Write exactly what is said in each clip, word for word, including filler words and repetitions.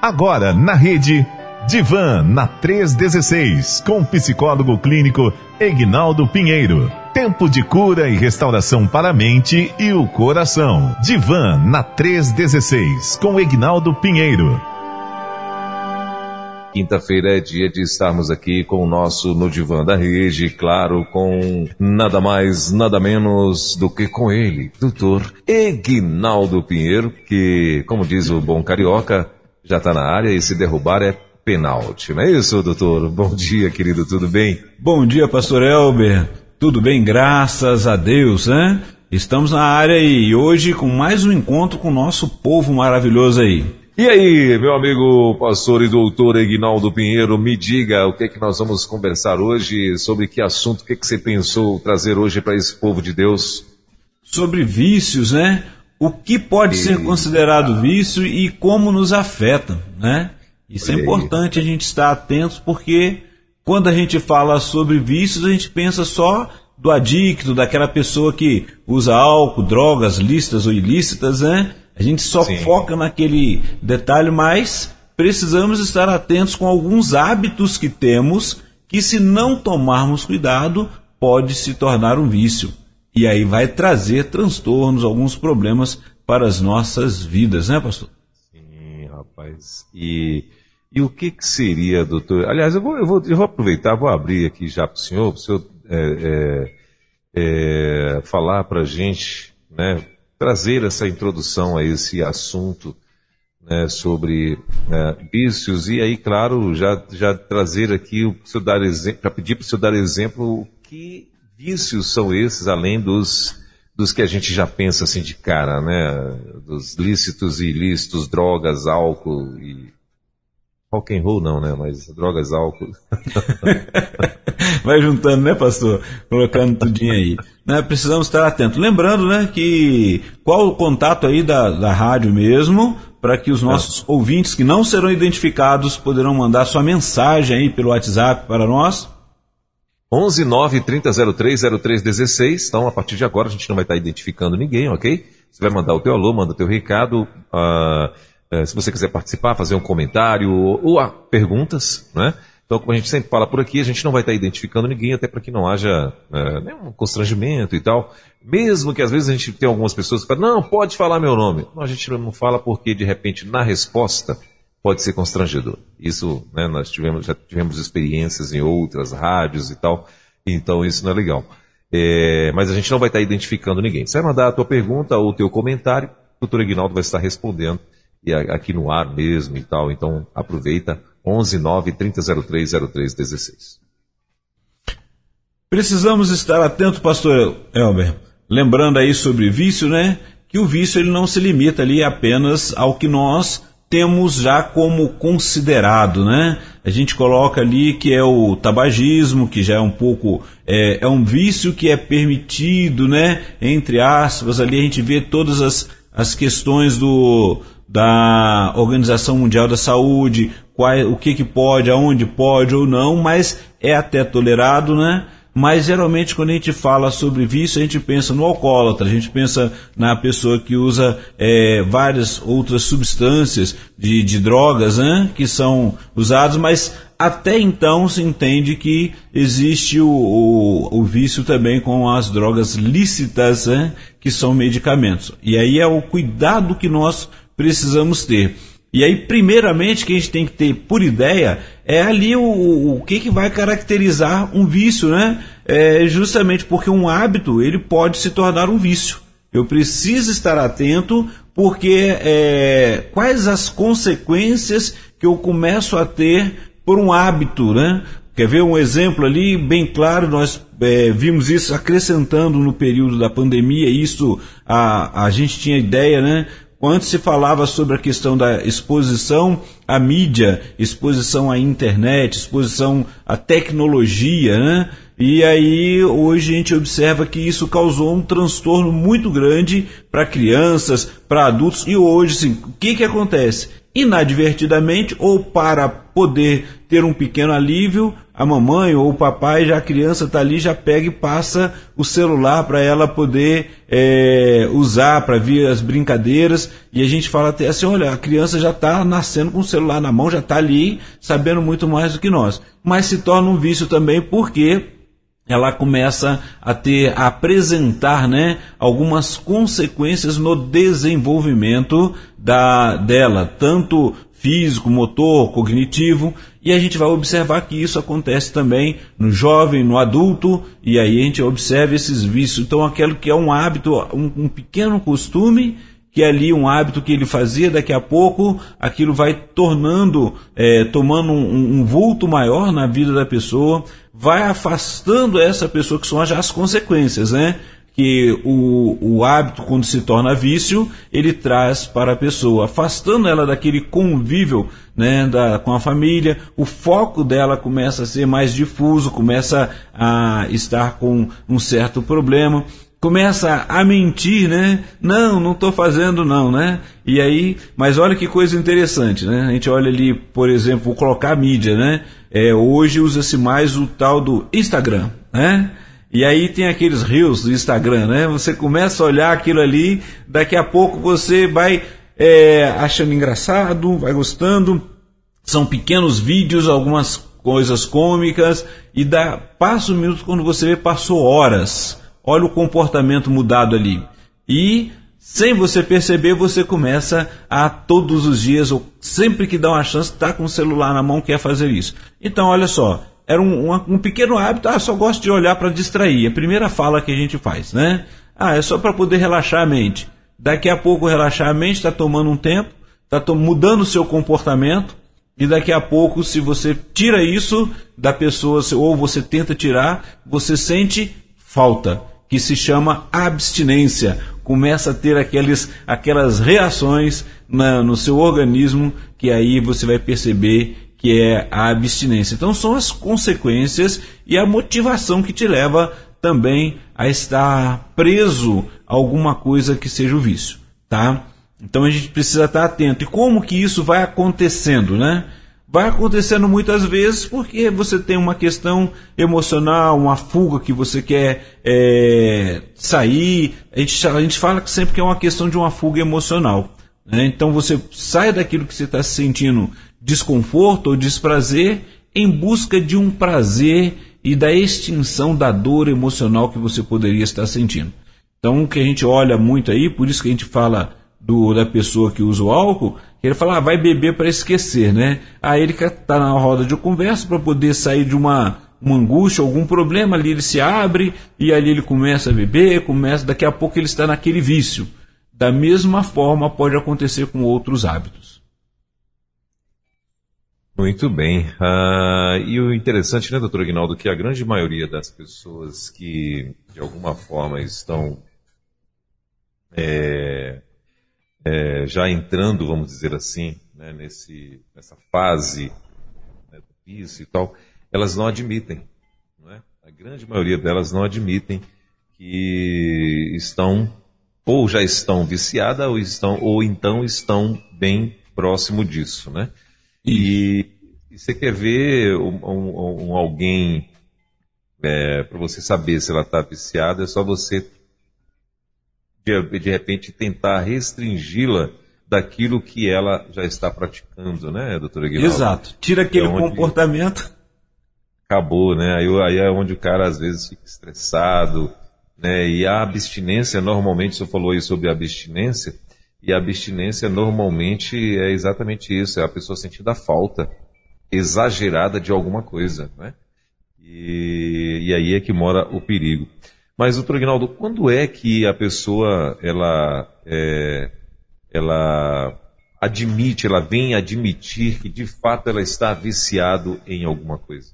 Agora na rede Divã na trezentos e dezesseis, com o psicólogo clínico Egnaldo Pinheiro. Tempo de cura e restauração para a mente e o coração. Divã na trezentos e dezesseis, com Egnaldo Pinheiro. Quinta-feira é dia de estarmos aqui com o nosso No Divã da Rede, claro, com nada mais, nada menos do que com ele, doutor Egnaldo Pinheiro, que, como diz o bom carioca, já está na área e se derrubar é penalti. Não é isso, doutor? Bom dia, querido, tudo bem? Bom dia, pastor Elber. Tudo bem, graças a Deus, né? Estamos na área e hoje com mais um encontro com o nosso povo maravilhoso aí. E aí, meu amigo pastor e doutor Egnaldo Pinheiro, me diga o que é que nós vamos conversar hoje, sobre que assunto, o que é que você pensou trazer hoje para esse povo de Deus? Sobre vícios, né? O que pode e... ser considerado vício e como nos afeta, né? Isso e... é importante a gente estar atento, porque quando a gente fala sobre vícios, a gente pensa só do adicto, daquela pessoa que usa álcool, drogas, lícitas ou ilícitas, né? A gente só Sim. foca naquele detalhe, mas precisamos estar atentos com alguns hábitos que temos, que se não tomarmos cuidado, pode se tornar um vício. E aí vai trazer transtornos, alguns problemas para as nossas vidas, né, pastor? Sim, rapaz, e... E o que que seria, doutor? Aliás, eu vou, eu vou, eu vou aproveitar, vou abrir aqui já para o senhor, para o senhor é, é, é, falar para a gente, né, trazer essa introdução a esse assunto, né, sobre é, vícios, e aí, claro, já, já trazer aqui, para pedir para o senhor dar exemplo, que vícios são esses, além dos, dos que a gente já pensa assim de cara, né, dos lícitos e ilícitos, drogas, álcool e... Rock and roll não, né? Mas drogas, álcool. Vai juntando, né, pastor? Colocando tudinho aí. Né? Precisamos estar atentos. Lembrando, né, que qual o contato aí da, da rádio mesmo, para que os nossos é. ouvintes que não serão identificados poderão mandar sua mensagem aí pelo WhatsApp para nós. onze nove, três zero zero três, zero três um seis. Então, a partir de agora, a gente não vai estar identificando ninguém, ok? Você vai mandar o teu alô, manda o teu recado, a... Uh... se você quiser participar, fazer um comentário ou há perguntas, né? Então, como a gente sempre fala por aqui, a gente não vai estar identificando ninguém, até para que não haja é, nenhum constrangimento e tal. Mesmo que às vezes a gente tenha algumas pessoas que falam, não, pode falar meu nome. Não, a gente não fala porque, de repente, na resposta pode ser constrangedor. Isso, né, nós tivemos, já tivemos experiências em outras rádios e tal, então isso não é legal. É, mas a gente não vai estar identificando ninguém. Você vai mandar a tua pergunta ou o teu comentário, o doutor Egnaldo vai estar respondendo. E aqui no ar mesmo e tal, então aproveita, onze nove, três zero zero três, zero três um seis. Precisamos estar atento, pastor Elber, lembrando aí sobre vício, né, que o vício ele não se limita ali apenas ao que nós temos já como considerado, né, a gente coloca ali que é o tabagismo, que já é um pouco, é, é um vício que é permitido, né, entre aspas, ali a gente vê todas as, as questões do... da Organização Mundial da Saúde, qual, o que que pode, aonde pode ou não, mas é até tolerado, né? Mas geralmente quando a gente fala sobre vício, a gente pensa no alcoólatra, a gente pensa na pessoa que usa é, várias outras substâncias de, de drogas, né? Que são usadas, mas até então se entende que existe o, o, o vício também com as drogas lícitas, né? Que são medicamentos. E aí é o cuidado que nós precisamos ter. E aí, primeiramente, que a gente tem que ter por ideia é ali o, o que, que vai caracterizar um vício, né? É justamente porque um hábito ele pode se tornar um vício. Eu preciso estar atento porque é, quais as consequências que eu começo a ter por um hábito, né? Quer ver um exemplo ali, bem claro, nós é, vimos isso acrescentando no período da pandemia, isso a, a gente tinha ideia, né? Quando se falava sobre a questão da exposição à mídia, exposição à internet, exposição à tecnologia, né? E aí hoje a gente observa que isso causou um transtorno muito grande para crianças, para adultos. E hoje, assim, o que que acontece? inadvertidamente ou para poder ter um pequeno alívio, a mamãe ou o papai, já a criança está ali, já pega e passa o celular para ela poder é, usar, para ver as brincadeiras. E a gente fala até assim, olha, a criança já está nascendo com o celular na mão, já está ali, sabendo muito mais do que nós. Mas se torna um vício também porque ela começa a ter, a apresentar, né, algumas consequências no desenvolvimento da, dela, tanto físico, motor, cognitivo, e a gente vai observar que isso acontece também no jovem, no adulto, e aí a gente observa esses vícios. Então, aquele que é um hábito, um, um pequeno costume, que ali um hábito que ele fazia, daqui a pouco aquilo vai tornando, é, tomando um, um vulto maior na vida da pessoa, vai afastando essa pessoa, que são já as consequências, né? Que o, o hábito, quando se torna vício, ele traz para a pessoa, afastando ela daquele convívio, né, da, com a família. O foco dela começa a ser mais difuso, começa a estar com um certo problema, começa a mentir, né? Não, não estou fazendo não, né? E aí, mas olha que coisa interessante, né? A gente olha ali, por exemplo, vou colocar a mídia, né? É, hoje usa-se mais o tal do Instagram, né? E aí tem aqueles reels do Instagram, né? Você começa a olhar aquilo ali, daqui a pouco você vai é, achando engraçado, vai gostando, são pequenos vídeos, algumas coisas cômicas, e dá, passa um minuto, quando você vê, passou horas. Olha o comportamento mudado ali. E, sem você perceber, você começa a todos os dias, ou sempre que dá uma chance, está com o celular na mão, quer fazer isso. Então, olha só, era um, um, um pequeno hábito, ah, só gosto de olhar para distrair. A primeira fala que a gente faz, né? Ah, é só para poder relaxar a mente. Daqui a pouco relaxar a mente está tomando um tempo, está to- mudando o seu comportamento, e daqui a pouco, se você tira isso da pessoa, ou você tenta tirar, você sente falta, que se chama abstinência. Começa a ter aqueles, aquelas reações na, no seu organismo, que aí você vai perceber que é a abstinência. Então são as consequências e a motivação que te leva também a estar preso a alguma coisa que seja o vício, tá? Então a gente precisa estar atento. E como que isso vai acontecendo, né? Vai acontecendo muitas vezes porque você tem uma questão emocional, uma fuga que você quer é, sair. A gente, a gente fala que sempre que é uma questão de uma fuga emocional, né? Então você sai daquilo que você está sentindo desconforto ou desprazer em busca de um prazer e da extinção da dor emocional que você poderia estar sentindo. Então o que a gente olha muito aí, por isso que a gente fala do, da pessoa que usa o álcool, ele fala, ah, vai beber para esquecer, né? Aí ele está na roda de conversa para poder sair de uma, uma angústia, algum problema, ali ele se abre e ali ele começa a beber, começa, daqui a pouco ele está naquele vício. Da mesma forma pode acontecer com outros hábitos. Muito bem. Uh, e o interessante, né, doutor Egnaldo, que a grande maioria das pessoas que de alguma forma estão... É... É, já entrando, vamos dizer assim, né, nesse, nessa fase, né, do vício e tal, elas não admitem, não é? A grande maioria delas não admitem que estão, ou já estão viciadas, ou, estão, ou então estão bem próximo disso, né? E, e você quer ver um, um, um alguém, é, para você saber se ela está viciada, é só você De, de repente tentar restringi-la daquilo que ela já está praticando, né, doutor Egnaldo? Exato, tira aquele é comportamento. Acabou, né? Aí, aí é onde o cara às vezes fica estressado, né? E a abstinência, normalmente, você falou aí sobre abstinência, e a abstinência normalmente é exatamente isso, é a pessoa sentindo a falta exagerada de alguma coisa, né? E, e aí é que mora o perigo. Mas, doutor Egnaldo, quando é que a pessoa, ela, é, ela admite, ela vem admitir que de fato ela está viciado em alguma coisa?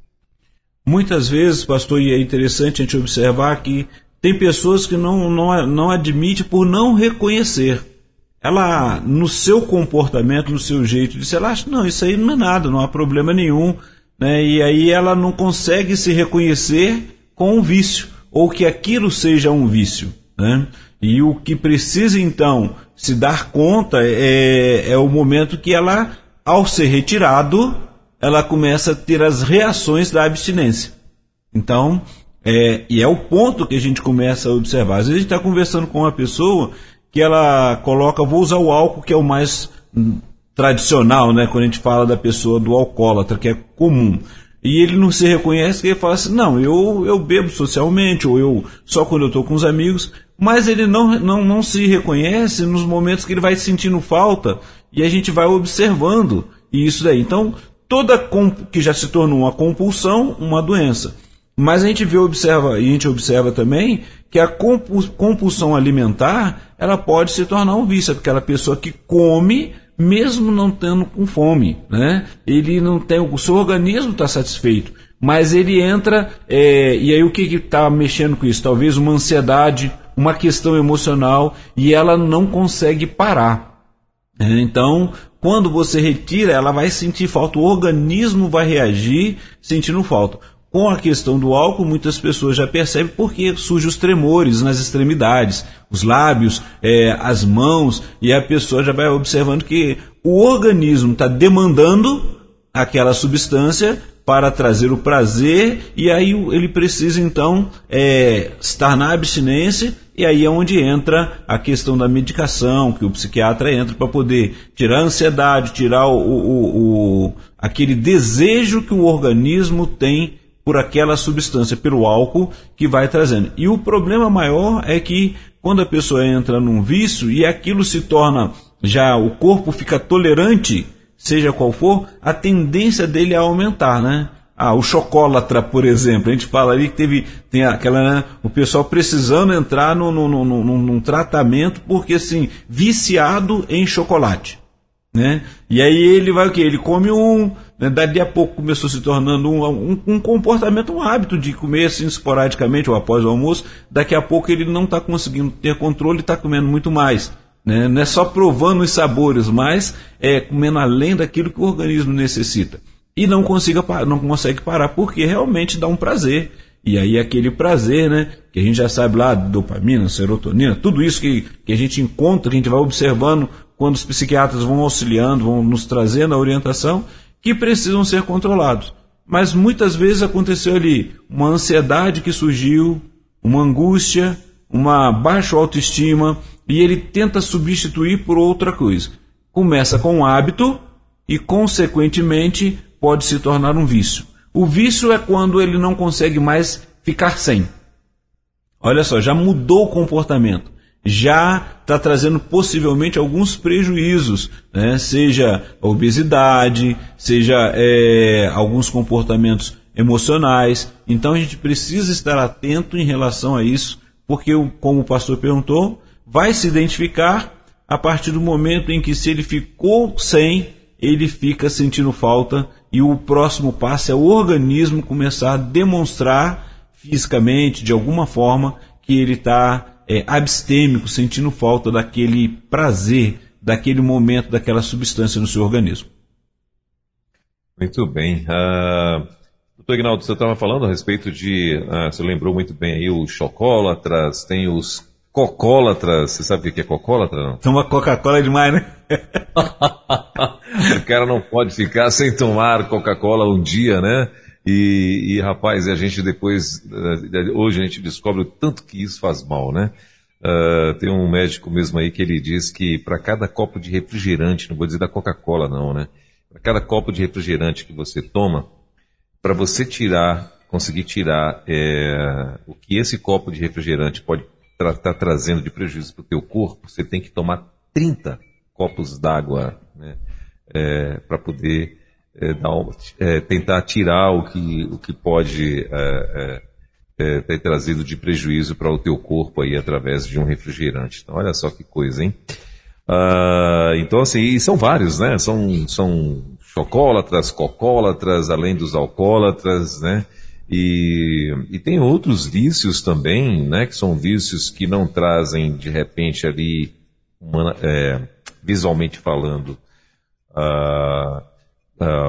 Muitas vezes, pastor, e é interessante a gente observar que tem pessoas que não, não, não admite por não reconhecer. Ela, no seu comportamento, no seu jeito, diz, ela acha, não, isso aí não é nada, não há problema nenhum, né? E aí ela não consegue se reconhecer com o vício, ou que aquilo seja um vício, né? E o que precisa então se dar conta, é, é o momento que ela, ao ser retirado, ela começa a ter as reações da abstinência. Então, é, e é o ponto que a gente começa a observar. Às vezes a gente está conversando com uma pessoa que ela coloca, vou usar o álcool, que é o mais tradicional, né? Quando a gente fala da pessoa do alcoólatra, que é comum. E ele não se reconhece, que ele fala assim, não, eu, eu bebo socialmente, ou eu só quando eu estou com os amigos, mas ele não, não, não se reconhece nos momentos que ele vai sentindo falta, e a gente vai observando isso daí. Então, toda comp- que já se tornou uma compulsão, uma doença. Mas a gente vê, observa, e a gente observa também que a compulsão alimentar, ela pode se tornar um vício, porque aquela pessoa que come, mesmo não estando com fome, né? Ele não tem, o seu organismo está satisfeito, mas ele entra, é, e aí o que está mexendo com isso? Talvez uma ansiedade, uma questão emocional, e ela não consegue parar. É, então, quando você retira, ela vai sentir falta, o organismo vai reagir sentindo falta. Com a questão do álcool, muitas pessoas já percebem porque surgem os tremores nas extremidades, os lábios, é, as mãos, e a pessoa já vai observando que o organismo está demandando aquela substância para trazer o prazer, e aí ele precisa então é, estar na abstinência, e aí é onde entra a questão da medicação, que o psiquiatra entra para poder tirar a ansiedade, tirar o, o, o, aquele desejo que o organismo tem por aquela substância, pelo álcool que vai trazendo. E o problema maior é que quando a pessoa entra num vício e aquilo se torna, já o corpo fica tolerante, seja qual for, a tendência dele é aumentar, né? Ah, o chocolatra, por exemplo, a gente fala ali que teve, tem aquela, né, o pessoal precisando entrar no, no, no, no, num tratamento porque, assim, viciado em chocolate, né? E aí ele vai o quê? Ele come um... Dali a pouco começou se tornando um, um, um comportamento, um hábito de comer assim, esporadicamente ou após o almoço. Daqui a pouco ele não está conseguindo ter controle e está comendo muito mais, né? Não é só provando os sabores, mas é comendo além daquilo que o organismo necessita. E não, consiga, não consegue parar porque realmente dá um prazer. E aí aquele prazer, né, que a gente já sabe lá, dopamina, serotonina, tudo isso que, que a gente encontra, que a gente vai observando quando os psiquiatras vão auxiliando, vão nos trazendo a orientação, que precisam ser controlados. Mas muitas vezes aconteceu ali uma ansiedade que surgiu, uma angústia, uma baixa autoestima, e ele tenta substituir por outra coisa. Começa com um hábito e, consequentemente, pode se tornar um vício. O vício é quando ele não consegue mais ficar sem. Olha só, já mudou o comportamento. Já está trazendo possivelmente alguns prejuízos, né? Seja a obesidade, seja é, alguns comportamentos emocionais. Então a gente precisa estar atento em relação a isso, porque, como o pastor perguntou, vai se identificar a partir do momento em que, se ele ficou sem, ele fica sentindo falta, e o próximo passo é o organismo começar a demonstrar fisicamente, de alguma forma, que ele está... É, abstêmico, sentindo falta daquele prazer, daquele momento, daquela substância no seu organismo. Muito bem. Uh, doutor Egnaldo, você estava falando a respeito de, uh, você lembrou muito bem aí os chocólatras, tem os cocólatras, você sabe o que é cocólatra? Não? Toma Coca-Cola demais, né? O cara não pode ficar sem tomar Coca-Cola um dia, né? E, e, rapaz, a gente depois, hoje a gente descobre o tanto que isso faz mal, né? Uh, tem um médico mesmo aí que ele diz que para cada copo de refrigerante, não vou dizer da Coca-Cola não, né? Para cada copo de refrigerante que você toma, para você tirar, conseguir tirar é, o que esse copo de refrigerante pode estar tá trazendo de prejuízo para o teu corpo, você tem que tomar trinta copos d'água, né? É, para poder... É, não, é, tentar tirar o que, o que pode é, é, ter trazido de prejuízo para o teu corpo aí através de um refrigerante. Então, olha só que coisa, hein? Ah, então, assim, e são vários, né? São, são chocólatras, cocólatras, além dos alcoólatras, né? E, e tem outros vícios também, né? Que são vícios que não trazem, de repente, ali, uma, é, visualmente falando, ah,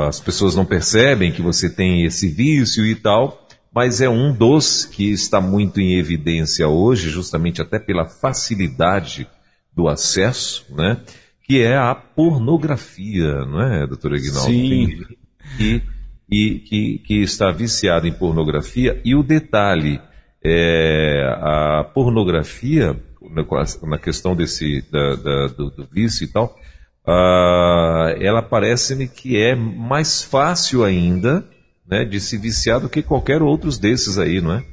as pessoas não percebem que você tem esse vício e tal, mas é um dos que está muito em evidência hoje, justamente até pela facilidade do acesso, né, que é a pornografia, não é, doutora Egnaldo? Sim. Que, que, que, que está viciada em pornografia. E o detalhe, é, a pornografia, na questão desse, da, da, do, do vício e tal, uh, ela parece-me que é mais fácil ainda, né, de se viciar do que qualquer outros desses aí, não é?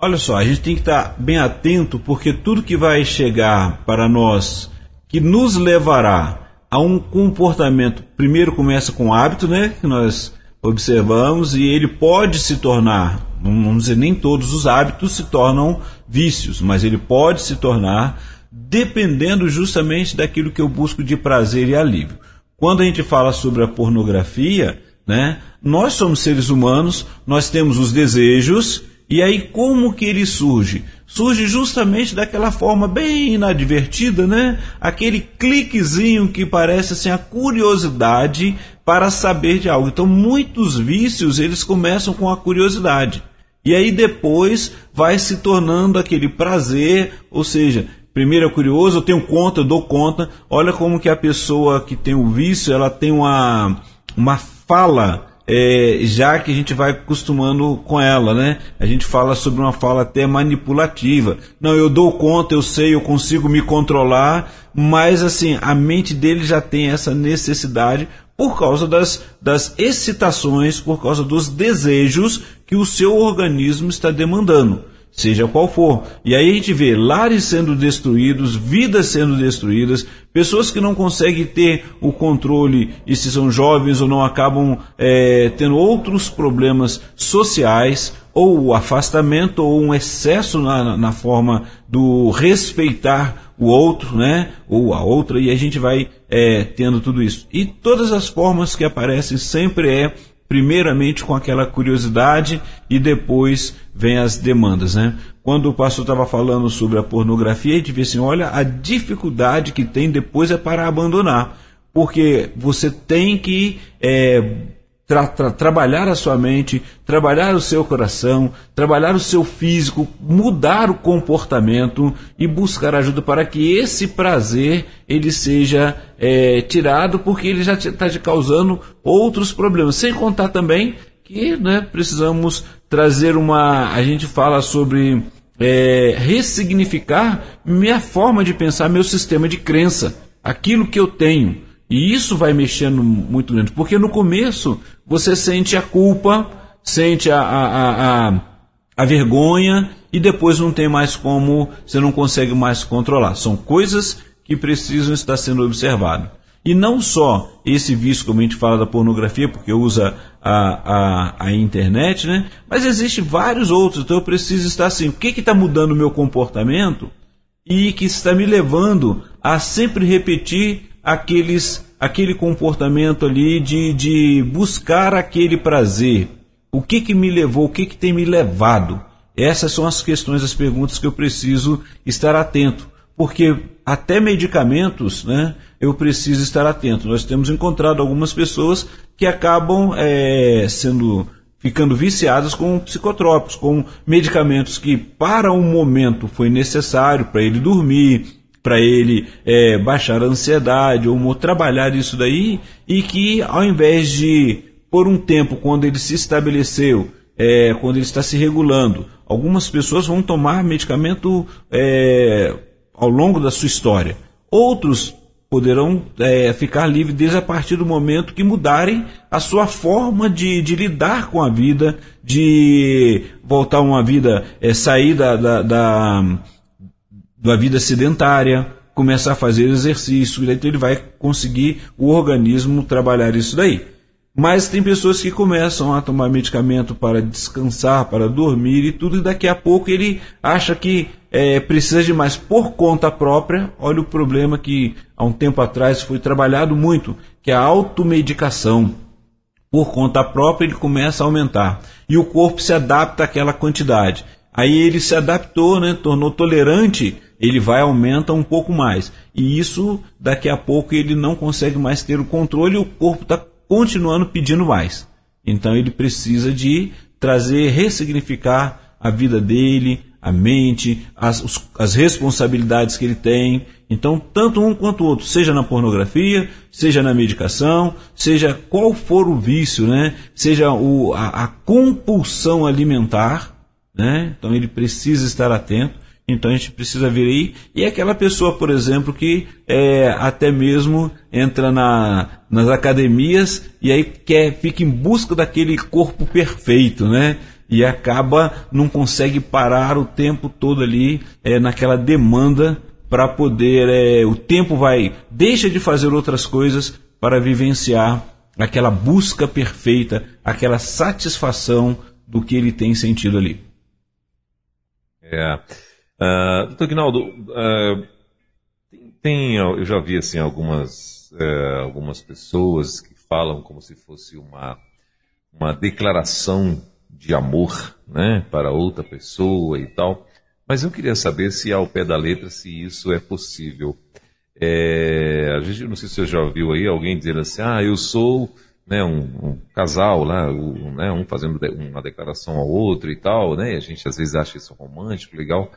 Olha só, a gente tem que estar bem atento, porque tudo que vai chegar para nós, que nos levará a um comportamento, primeiro começa com o hábito, né, que nós observamos, e ele pode se tornar, vamos dizer, nem todos os hábitos se tornam vícios, mas ele pode se tornar dependendo justamente daquilo que eu busco de prazer e alívio. Quando a gente fala sobre a pornografia, né, nós somos seres humanos, nós temos os desejos, e aí como que ele surge? Surge justamente daquela forma bem inadvertida, né? Aquele cliquezinho que parece assim a curiosidade para saber de algo. Então muitos vícios eles começam com a curiosidade. E aí depois vai se tornando aquele prazer, ou seja, primeiro é curioso, eu tenho conta, eu dou conta. Olha como que a pessoa que tem o vício, ela tem uma, uma fala... É, já que a gente vai acostumando com ela, né? A gente fala sobre uma fala até manipulativa. Não, eu dou conta, eu sei, eu consigo me controlar, mas assim, a mente dele já tem essa necessidade por causa das, das excitações, por causa dos desejos que o seu organismo está demandando, seja qual for. E aí a gente vê lares sendo destruídos, vidas sendo destruídas, pessoas que não conseguem ter o controle, e se são jovens ou não, acabam é, tendo outros problemas sociais, ou o afastamento, ou um excesso na, na forma do respeitar o outro, né, ou a outra, e a gente vai é, tendo tudo isso. E todas as formas que aparecem sempre é primeiramente com aquela curiosidade e depois vem as demandas, né? Quando o pastor estava falando sobre a pornografia, a gente vê assim, olha a dificuldade que tem depois é para abandonar, porque você tem que é, tra- tra- trabalhar a sua mente, trabalhar o seu coração, trabalhar o seu físico, mudar o comportamento e buscar ajuda para que esse prazer ele seja é, tirado, porque ele já está te causando outros problemas, sem contar também que, né, precisamos trazer uma... A gente fala sobre é, ressignificar minha forma de pensar, meu sistema de crença, aquilo que eu tenho, e isso vai mexendo muito dentro, porque no começo você sente a culpa, sente a, a, a, a vergonha, e depois não tem mais como, você não consegue mais controlar. São coisas que precisam estar sendo observadas. E não só esse vício, como a gente fala da pornografia, porque usa a, a, a internet, né? Mas existem vários outros, então eu preciso estar assim, o que está mudando o meu comportamento e que está me levando a sempre repetir aqueles, aquele comportamento ali de, de buscar aquele prazer. O que, que me levou, o que, que tem me levado? Essas são as questões, as perguntas que eu preciso estar atento, porque até medicamentos, né, eu preciso estar atento. Nós temos encontrado algumas pessoas que acabam é, sendo, ficando viciadas com psicotrópicos, com medicamentos que para um momento foi necessário para ele dormir, para ele é, baixar a ansiedade ou trabalhar isso daí, e que ao invés de, por um tempo, quando ele se estabeleceu, é, quando ele está se regulando, algumas pessoas vão tomar medicamento... É, ao longo da sua história. Outros poderão é, ficar livres desde a partir do momento que mudarem a sua forma de, de lidar com a vida, de voltar a uma vida, é, sair da, da, da, da vida sedentária, começar a fazer exercício, então ele vai conseguir o organismo trabalhar isso daí. Mas tem pessoas que começam a tomar medicamento para descansar, para dormir e tudo, e daqui a pouco ele acha que é, precisa de mais por conta própria. Olha o problema que há um tempo atrás foi trabalhado muito, que é a automedicação. Por conta própria ele começa a aumentar e o corpo se adapta àquela quantidade. Aí ele se adaptou, né, tornou tolerante, ele vai aumenta um pouco mais. E isso daqui a pouco ele não consegue mais ter o controle e o corpo está continuando pedindo mais. Então ele precisa de trazer, ressignificar a vida dele, a mente, as, os, as responsabilidades que ele tem. Então, tanto um quanto o outro, seja na pornografia, seja na medicação, seja qual for o vício, né? Seja o, a, a compulsão alimentar, né? Então ele precisa estar atento. Então a gente precisa ver aí. E aquela pessoa, por exemplo, que é, até mesmo entra na, nas academias e aí quer, fica em busca daquele corpo perfeito, né? E acaba, não consegue parar o tempo todo ali é, naquela demanda para poder... É, o tempo vai... Deixa de fazer outras coisas para vivenciar aquela busca perfeita, aquela satisfação do que ele tem sentido ali. É... Uh, doutor Egnaldo, uh, tem, tem, eu já vi assim, algumas, uh, algumas pessoas que falam como se fosse uma, uma declaração de amor, né, para outra pessoa e tal, mas eu queria saber se ao pé da letra, se isso é possível. É, a gente, não sei se você já viu aí alguém dizendo assim, ah, eu sou, né, um, um casal lá, um, né, um fazendo uma declaração ao outro e tal, né, e a gente às vezes acha isso romântico, legal.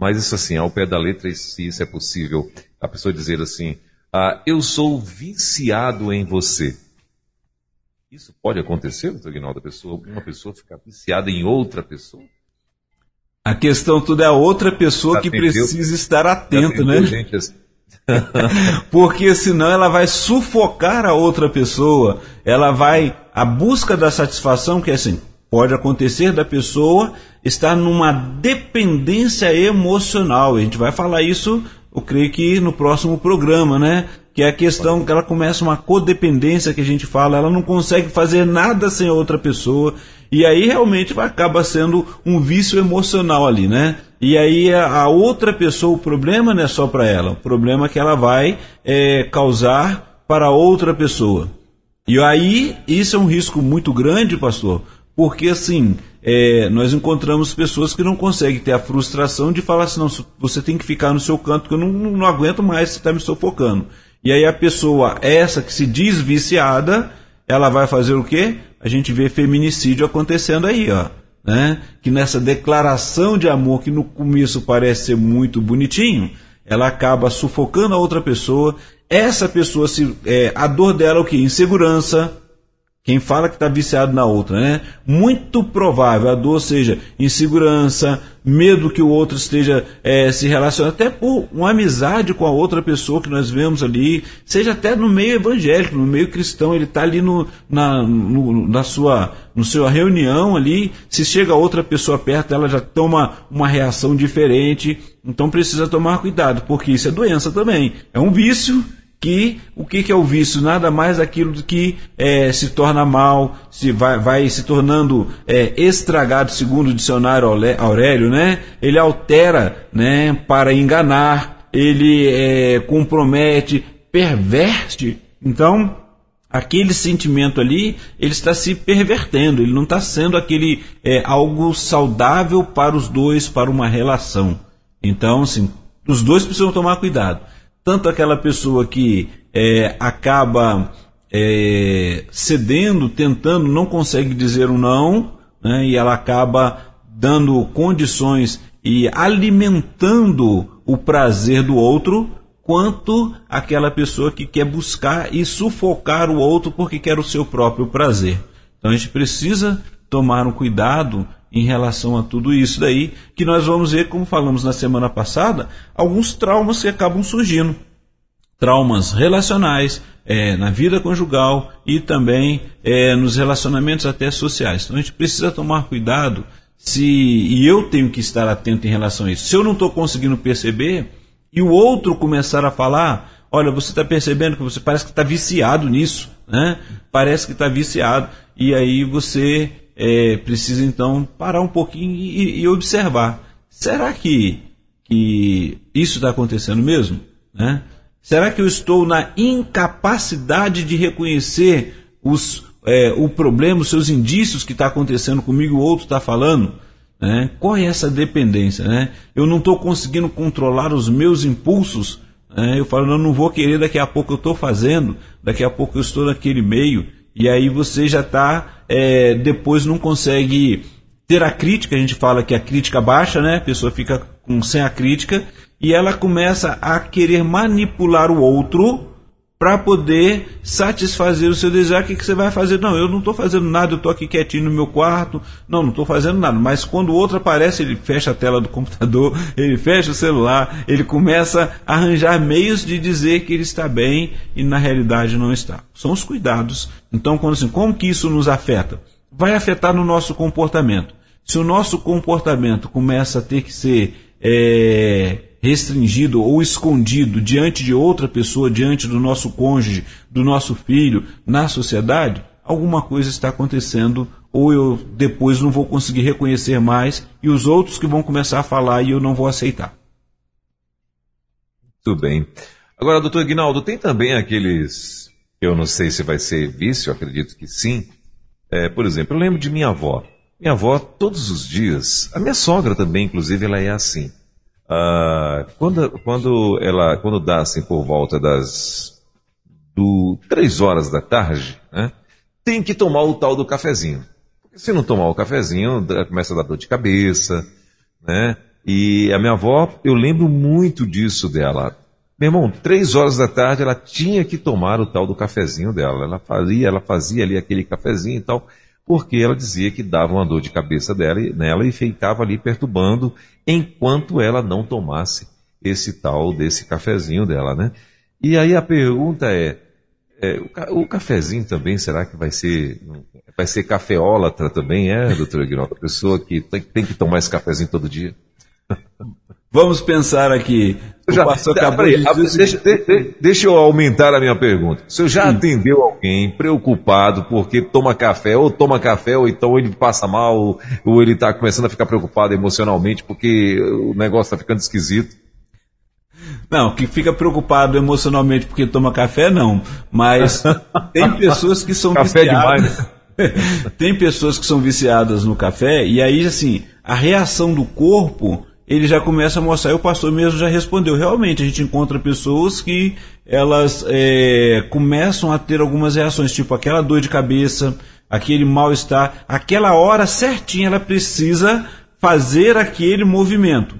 Mas isso assim, ao pé da letra, se isso é possível, a pessoa dizer assim, ah, eu sou viciado em você. Isso pode acontecer, doutor Egnaldo, pessoa, uma pessoa ficar viciada em outra pessoa? A questão toda é a outra pessoa já que atendeu, precisa estar atenta, né? Gente assim. Porque senão ela vai sufocar a outra pessoa, ela vai, a busca da satisfação, que é assim, pode acontecer da pessoa estar numa dependência emocional. A gente vai falar isso, eu creio que no próximo programa, né? Que é a questão que ela começa uma codependência que a gente fala, ela não consegue fazer nada sem a outra pessoa. E aí realmente acaba sendo um vício emocional ali, né? E aí a, a outra pessoa, o problema não é só para ela, o problema é que ela vai é, causar para outra pessoa. E aí isso é um risco muito grande, pastor. Porque assim, é, nós encontramos pessoas que não conseguem ter a frustração de falar assim, não, você tem que ficar no seu canto, que eu não, não aguento mais, você está me sufocando. E aí a pessoa, essa que se diz viciada, ela vai fazer o quê? A gente vê feminicídio acontecendo aí, ó, né? Que nessa declaração de amor, que no começo parece ser muito bonitinho, ela acaba sufocando a outra pessoa. Essa pessoa, se, é, a dor dela é o quê? Insegurança. Quem fala que está viciado na outra, né? Muito provável a dor seja insegurança, medo que o outro esteja é, se relacionando, até por uma amizade com a outra pessoa que nós vemos ali, seja até no meio evangélico, no meio cristão, ele está ali no, na, no, na sua, no sua reunião ali, se chega outra pessoa perto, ela já toma uma reação diferente, então precisa tomar cuidado, porque isso é doença também, é um vício. Que o que, que é o vício? Nada mais aquilo que é, se torna mal, se vai, vai se tornando é, estragado, segundo o dicionário Aurélio, né? Ele altera, né, para enganar, ele é, compromete, perverte. Então, aquele sentimento ali, ele está se pervertendo, ele não está sendo aquele é, algo saudável para os dois, para uma relação. Então, assim, os dois precisam tomar cuidado. Tanto aquela pessoa que é, acaba é, cedendo, tentando, não consegue dizer um não, né, e ela acaba dando condições e alimentando o prazer do outro, quanto aquela pessoa que quer buscar e sufocar o outro porque quer o seu próprio prazer. Então a gente precisa tomar um cuidado em relação a tudo isso daí, que nós vamos ver, como falamos na semana passada, alguns traumas que acabam surgindo. Traumas relacionais, é, na vida conjugal e também é, nos relacionamentos até sociais. Então a gente precisa tomar cuidado, se, e eu tenho que estar atento em relação a isso. Se eu não estou conseguindo perceber e o outro começar a falar, olha, você está percebendo que você parece que está viciado nisso, né? Parece que está viciado, e aí você... É, precisa então parar um pouquinho e, e observar. Será que, que isso está acontecendo mesmo? Né? Será que eu estou na incapacidade de reconhecer os, é, o problema, os seus indícios que está acontecendo comigo, o outro está falando? Né? Qual é essa dependência? Né? Eu não estou conseguindo controlar os meus impulsos. Né? Eu falo, não, não vou querer, daqui a pouco eu estou fazendo, daqui a pouco eu estou naquele meio. E aí você já está, é, depois não consegue ter a crítica, a gente fala que a crítica baixa, né? A pessoa fica com, sem a crítica e ela começa a querer manipular o outro para poder satisfazer o seu desejo. O que, que você vai fazer? Não, eu não estou fazendo nada, eu estou aqui quietinho no meu quarto, não, não estou fazendo nada. Mas quando o outro aparece, ele fecha a tela do computador, ele fecha o celular, ele começa a arranjar meios de dizer que ele está bem e na realidade não está. São os cuidados. Então, quando, assim, como que isso nos afeta? Vai afetar no nosso comportamento. Se o nosso comportamento começa a ter que ser... É... restringido ou escondido diante de outra pessoa, diante do nosso cônjuge, do nosso filho, na sociedade, alguma coisa está acontecendo, ou eu depois não vou conseguir reconhecer mais, e os outros que vão começar a falar e eu não vou aceitar. Muito bem. Agora, doutor Egnaldo, tem também aqueles, eu não sei se vai ser vício, acredito que sim, é, por exemplo, eu lembro de minha avó, minha avó todos os dias, a minha sogra também, inclusive, ela é assim. Ah, quando, quando, ela, quando dá assim por volta das do, três horas da tarde, né, tem que tomar o tal do cafezinho. Porque se não tomar o cafezinho, começa a dar dor de cabeça, né? E a minha avó, eu lembro muito disso dela. Meu irmão, três horas da tarde ela tinha que tomar o tal do cafezinho dela. Ela fazia, ela fazia ali aquele cafezinho e tal, porque ela dizia que dava uma dor de cabeça dela, nela e ficava ali perturbando enquanto ela não tomasse esse tal desse cafezinho dela, né? E aí a pergunta é, é o, o cafezinho também, será que vai ser, vai ser cafeólatra também, é, doutor Egnaldo? A pessoa que tem, tem que tomar esse cafezinho todo dia? Vamos pensar aqui. O já, pastor acabou aí, de dizer... deixa, deixa, deixa eu aumentar a minha pergunta. O senhor já hum. atendeu alguém preocupado porque toma café, ou toma café, ou então ele passa mal, ou ele está começando a ficar preocupado emocionalmente porque o negócio está ficando esquisito? Não, que fica preocupado emocionalmente porque toma café, não. Mas tem pessoas que são café viciadas... Demais, né? Tem pessoas que são viciadas no café, e aí, assim, a reação do corpo... ele já começa a mostrar, e o pastor mesmo já respondeu. Realmente, a gente encontra pessoas que elas é, começam a ter algumas reações, tipo aquela dor de cabeça, aquele mal-estar, aquela hora certinha ela precisa fazer aquele movimento.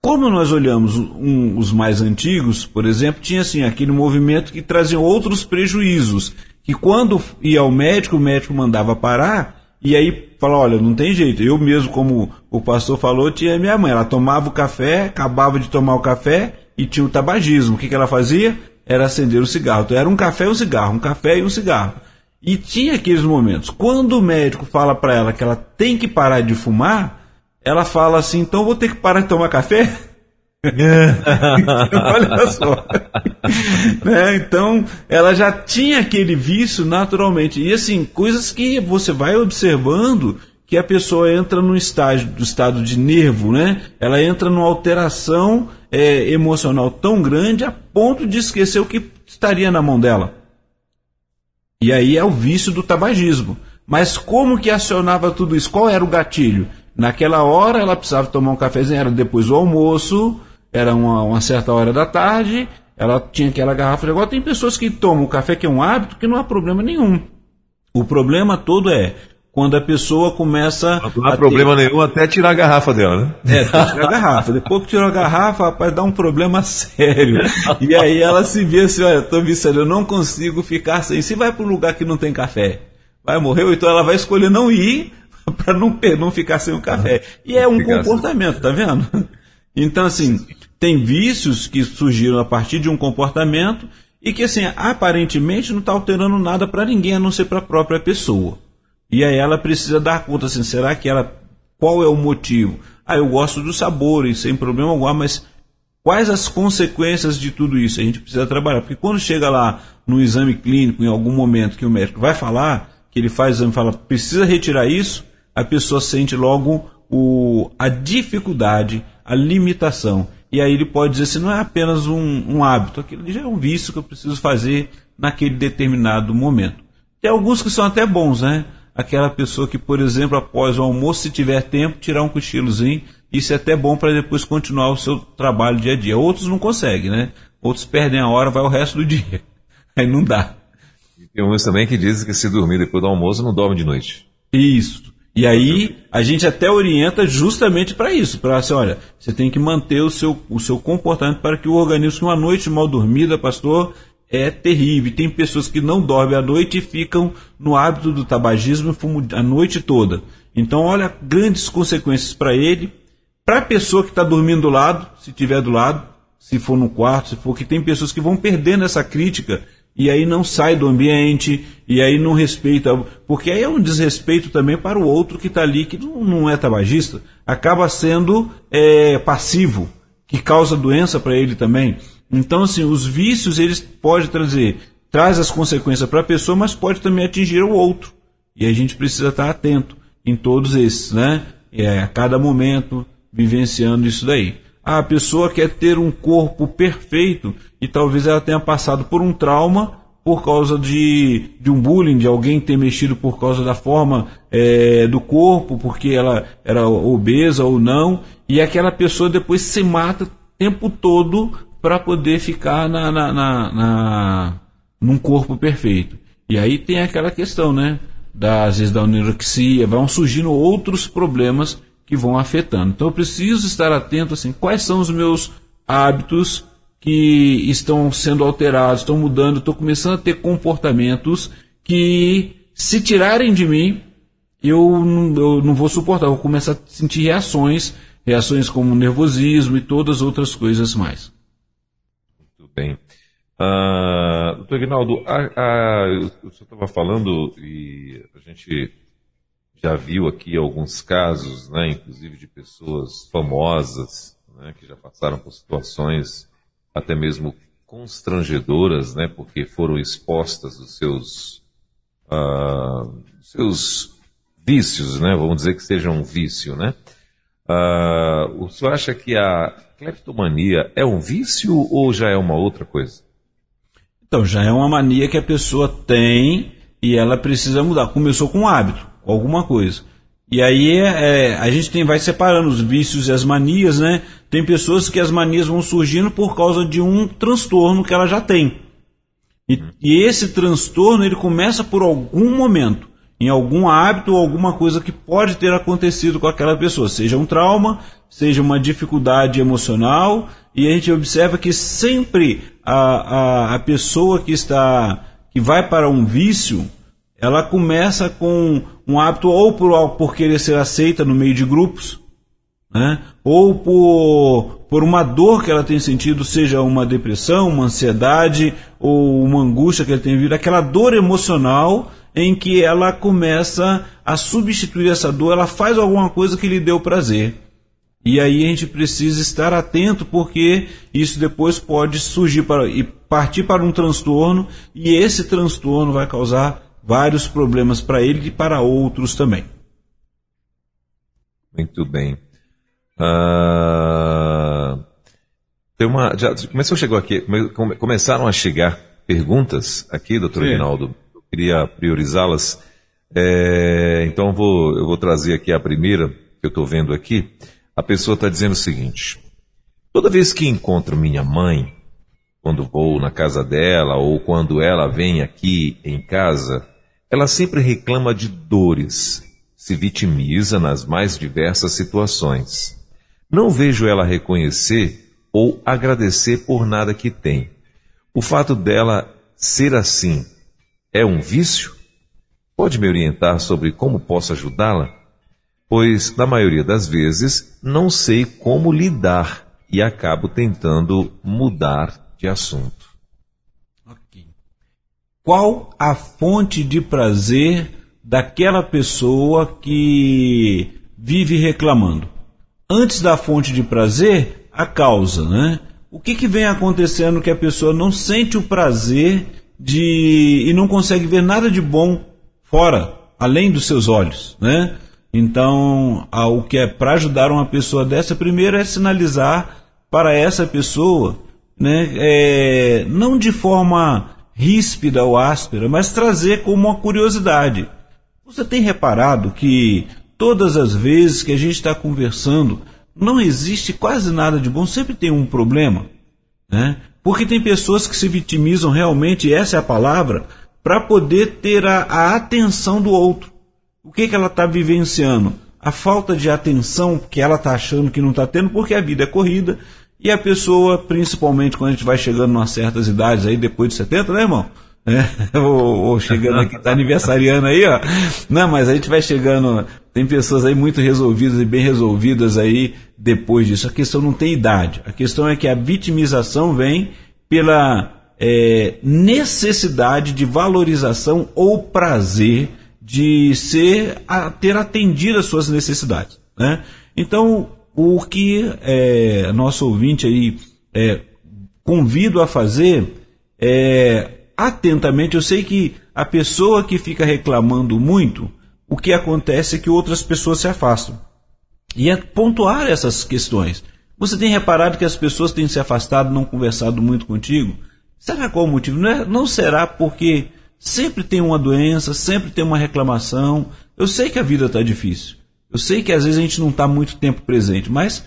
Como nós olhamos um, os mais antigos, por exemplo, tinha assim, aquele movimento que trazia outros prejuízos, que quando ia ao médico, o médico mandava parar, e aí falou, olha, não tem jeito. Eu mesmo, como o pastor falou, tinha minha mãe. Ela tomava o café, acabava de tomar o café e tinha o tabagismo. O que, que ela fazia? Era acender o cigarro. Então era um café e um cigarro, um café e um cigarro. E tinha aqueles momentos. Quando o médico fala para ela que ela tem que parar de fumar, ela fala assim, então vou ter que parar de tomar café? Olha só. Né? Então ela já tinha aquele vício naturalmente. E assim, coisas que você vai observando, que a pessoa entra num estágio do estado de nervo, né? Ela entra numa alteração é, emocional tão grande a ponto de esquecer o que estaria na mão dela. E aí é o vício do tabagismo. Mas como que acionava tudo isso? Qual era o gatilho? Naquela hora ela precisava tomar um cafezinho, era depois do almoço, era uma, uma certa hora da tarde, ela tinha aquela garrafa de água. Tem pessoas que tomam o café, que é um hábito, que não há problema nenhum. O problema todo é quando a pessoa começa... Não há problema ter... nenhum até tirar a garrafa dela, né? É, até tirar a garrafa. Depois que tirou a garrafa, rapaz, dá um problema sério. E aí ela se vê assim, olha, tô viciado, eu não consigo ficar sem. Se vai para um lugar que não tem café, vai morrer, então ela vai escolher não ir... para não, não ficar sem o café. E é um comportamento, tá vendo? Então, assim, tem vícios que surgiram a partir de um comportamento e que, assim, aparentemente não está alterando nada para ninguém, a não ser para a própria pessoa. E aí ela precisa dar conta, assim, será que ela... Qual é o motivo? Ah, eu gosto do sabor, e sem problema algum, mas quais as consequências de tudo isso? A gente precisa trabalhar. Porque quando chega lá no exame clínico, em algum momento que o médico vai falar, que ele faz o exame e fala, precisa retirar isso, a pessoa sente logo o, a dificuldade, a limitação. E aí ele pode dizer assim, não é apenas um, um hábito, aquilo já é um vício que eu preciso fazer naquele determinado momento. Tem alguns que são até bons, né? Aquela pessoa que, por exemplo, após o almoço, se tiver tempo, tirar um cochilozinho, isso é até bom para depois continuar o seu trabalho dia a dia. Outros não conseguem, né? Outros perdem a hora, vai o resto do dia. Aí não dá. E tem uns também que dizem que se dormir depois do almoço, não dorme de noite. Isso. E aí a gente até orienta justamente para isso, para assim, olha, você tem que manter o seu, o seu comportamento para que o organismo, uma noite mal dormida, pastor, é terrível. Tem pessoas que não dormem à noite e ficam no hábito do tabagismo e fumo a noite toda. Então, olha, grandes consequências para ele, para a pessoa que está dormindo do lado, se tiver do lado, se for no quarto, se for, que tem pessoas que vão perdendo essa crítica e aí não sai do ambiente, e aí não respeita, porque aí é um desrespeito também para o outro que está ali, que não é tabagista, acaba sendo é, passivo, que causa doença para ele também. Então, assim, os vícios, eles podem trazer, traz as consequências para a pessoa, mas pode também atingir o outro, e a gente precisa estar atento em todos esses, né? É, a cada momento, vivenciando isso daí. A pessoa quer ter um corpo perfeito e talvez ela tenha passado por um trauma por causa de, de um bullying, de alguém ter mexido por causa da forma é, do corpo, porque ela era obesa ou não, e aquela pessoa depois se mata o tempo todo para poder ficar na, na, na, na, num corpo perfeito. E aí tem aquela questão, né, da, às vezes da anorexia, vão surgindo outros problemas que vão afetando. Então eu preciso estar atento, assim, quais são os meus hábitos que estão sendo alterados, estão mudando, estou começando a ter comportamentos que, se tirarem de mim, eu não, eu não vou suportar, eu vou começar a sentir reações, reações como nervosismo e todas as outras coisas mais. Muito bem. Uh, doutor Egnaldo, o senhor estava falando e a gente já viu aqui alguns casos, né, inclusive de pessoas famosas, né, que já passaram por situações até mesmo constrangedoras, né, porque foram expostas os seus, uh, seus vícios, né, vamos dizer que seja um vício, né? Uh, o senhor acha que a cleptomania é um vício ou já é uma outra coisa? Então, já é uma mania que a pessoa tem e ela precisa mudar. Começou com um hábito, alguma coisa. E aí é, a gente tem, vai separando os vícios e as manias, né? Tem pessoas que as manias vão surgindo por causa de um transtorno que ela já tem. E, e esse transtorno, ele começa por algum momento, em algum hábito ou alguma coisa que pode ter acontecido com aquela pessoa, seja um trauma, seja uma dificuldade emocional, e a gente observa que sempre a, a, a pessoa que está, que vai para um vício, ela começa com um hábito ou por, por querer ser aceita no meio de grupos, né? Ou por, por uma dor que ela tem sentido, seja uma depressão, uma ansiedade ou uma angústia que ela tem vivido, aquela dor emocional em que ela começa a substituir essa dor, ela faz alguma coisa que lhe deu prazer. E aí a gente precisa estar atento, porque isso depois pode surgir para, e partir para um transtorno, e esse transtorno vai causar vários problemas para ele e para outros também. Muito bem. Uh, tem uma, já, começou, chegou aqui, come, começaram a chegar perguntas aqui, doutor Egnaldo. Eu queria priorizá-las. É, então vou, eu vou trazer aqui a primeira que eu estou vendo aqui. A pessoa está dizendo o seguinte: toda vez que encontro minha mãe, quando vou na casa dela ou quando ela vem aqui em casa, ela sempre reclama de dores, se vitimiza nas mais diversas situações. Não vejo ela reconhecer ou agradecer por nada que tem. O fato dela ser assim é um vício? Pode me orientar sobre como posso ajudá-la? Pois, na maioria das vezes, não sei como lidar e acabo tentando mudar de assunto. Qual a fonte de prazer daquela pessoa que vive reclamando? Antes da fonte de prazer, a causa, né? O que que vem acontecendo que a pessoa não sente o prazer de e não consegue ver nada de bom fora, além dos seus olhos, né? Então, o que é para ajudar uma pessoa dessa, primeiro é sinalizar para essa pessoa, né, é, não de forma ríspida ou áspera, mas trazer como uma curiosidade. Você tem reparado que todas as vezes que a gente está conversando, não existe quase nada de bom, sempre tem um problema, né? Porque tem pessoas que se vitimizam realmente, essa é a palavra, para poder ter a, a atenção do outro. O que, que ela está vivenciando? A falta de atenção que ela está achando que não está tendo, porque a vida é corrida e a pessoa, principalmente quando a gente vai chegando a certas idades, aí depois de setenta, né, irmão? É, ou, ou chegando aqui, tá aniversariando aí, ó. Não, mas a gente vai chegando, tem pessoas aí muito resolvidas e bem resolvidas aí depois disso. A questão não tem idade, a questão é que a vitimização vem pela é, necessidade de valorização ou prazer de ser, a, ter atendido as suas necessidades, né? Então, o que é, nosso ouvinte aí é, convido a fazer é atentamente. Eu sei que a pessoa que fica reclamando muito, o que acontece é que outras pessoas se afastam. E é pontuar essas questões. Você tem reparado que as pessoas têm se afastado, não conversado muito contigo? Será qual o motivo? Não, é, não será porque sempre tem uma doença, sempre tem uma reclamação. Eu sei que a vida está difícil. Eu sei que às vezes a gente não está muito tempo presente, mas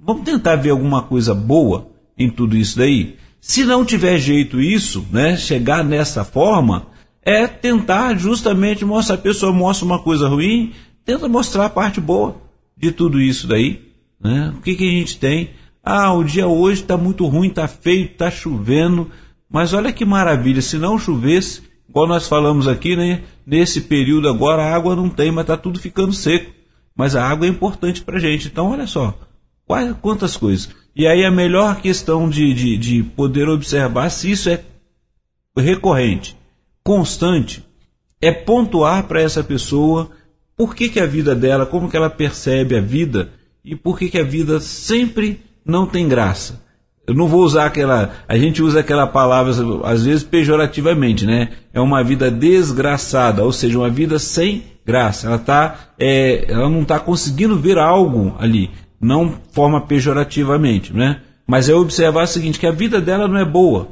vamos tentar ver alguma coisa boa em tudo isso daí. Se não tiver jeito isso, né, chegar nessa forma, é tentar justamente mostrar. A pessoa mostra uma coisa ruim, tenta mostrar a parte boa de tudo isso daí, né? O que, que a gente tem? Ah, o dia hoje está muito ruim, está feio, está chovendo, mas olha que maravilha, se não chovesse, igual nós falamos aqui, né, nesse período agora a água não tem, mas está tudo ficando seco. Mas a água é importante para a gente, então olha só, quantas coisas. E aí a melhor questão de, de, de poder observar se isso é recorrente, constante, é pontuar para essa pessoa por que, que a vida dela, como que ela percebe a vida e por que, que a vida sempre não tem graça. Eu não vou usar aquela, a gente usa aquela palavra às vezes pejorativamente, né? É uma vida desgraçada, ou seja, uma vida sem graça. Ela, tá, é, ela não está conseguindo ver algo ali. Não forma pejorativamente, né? Mas é observar o seguinte, que a vida dela não é boa,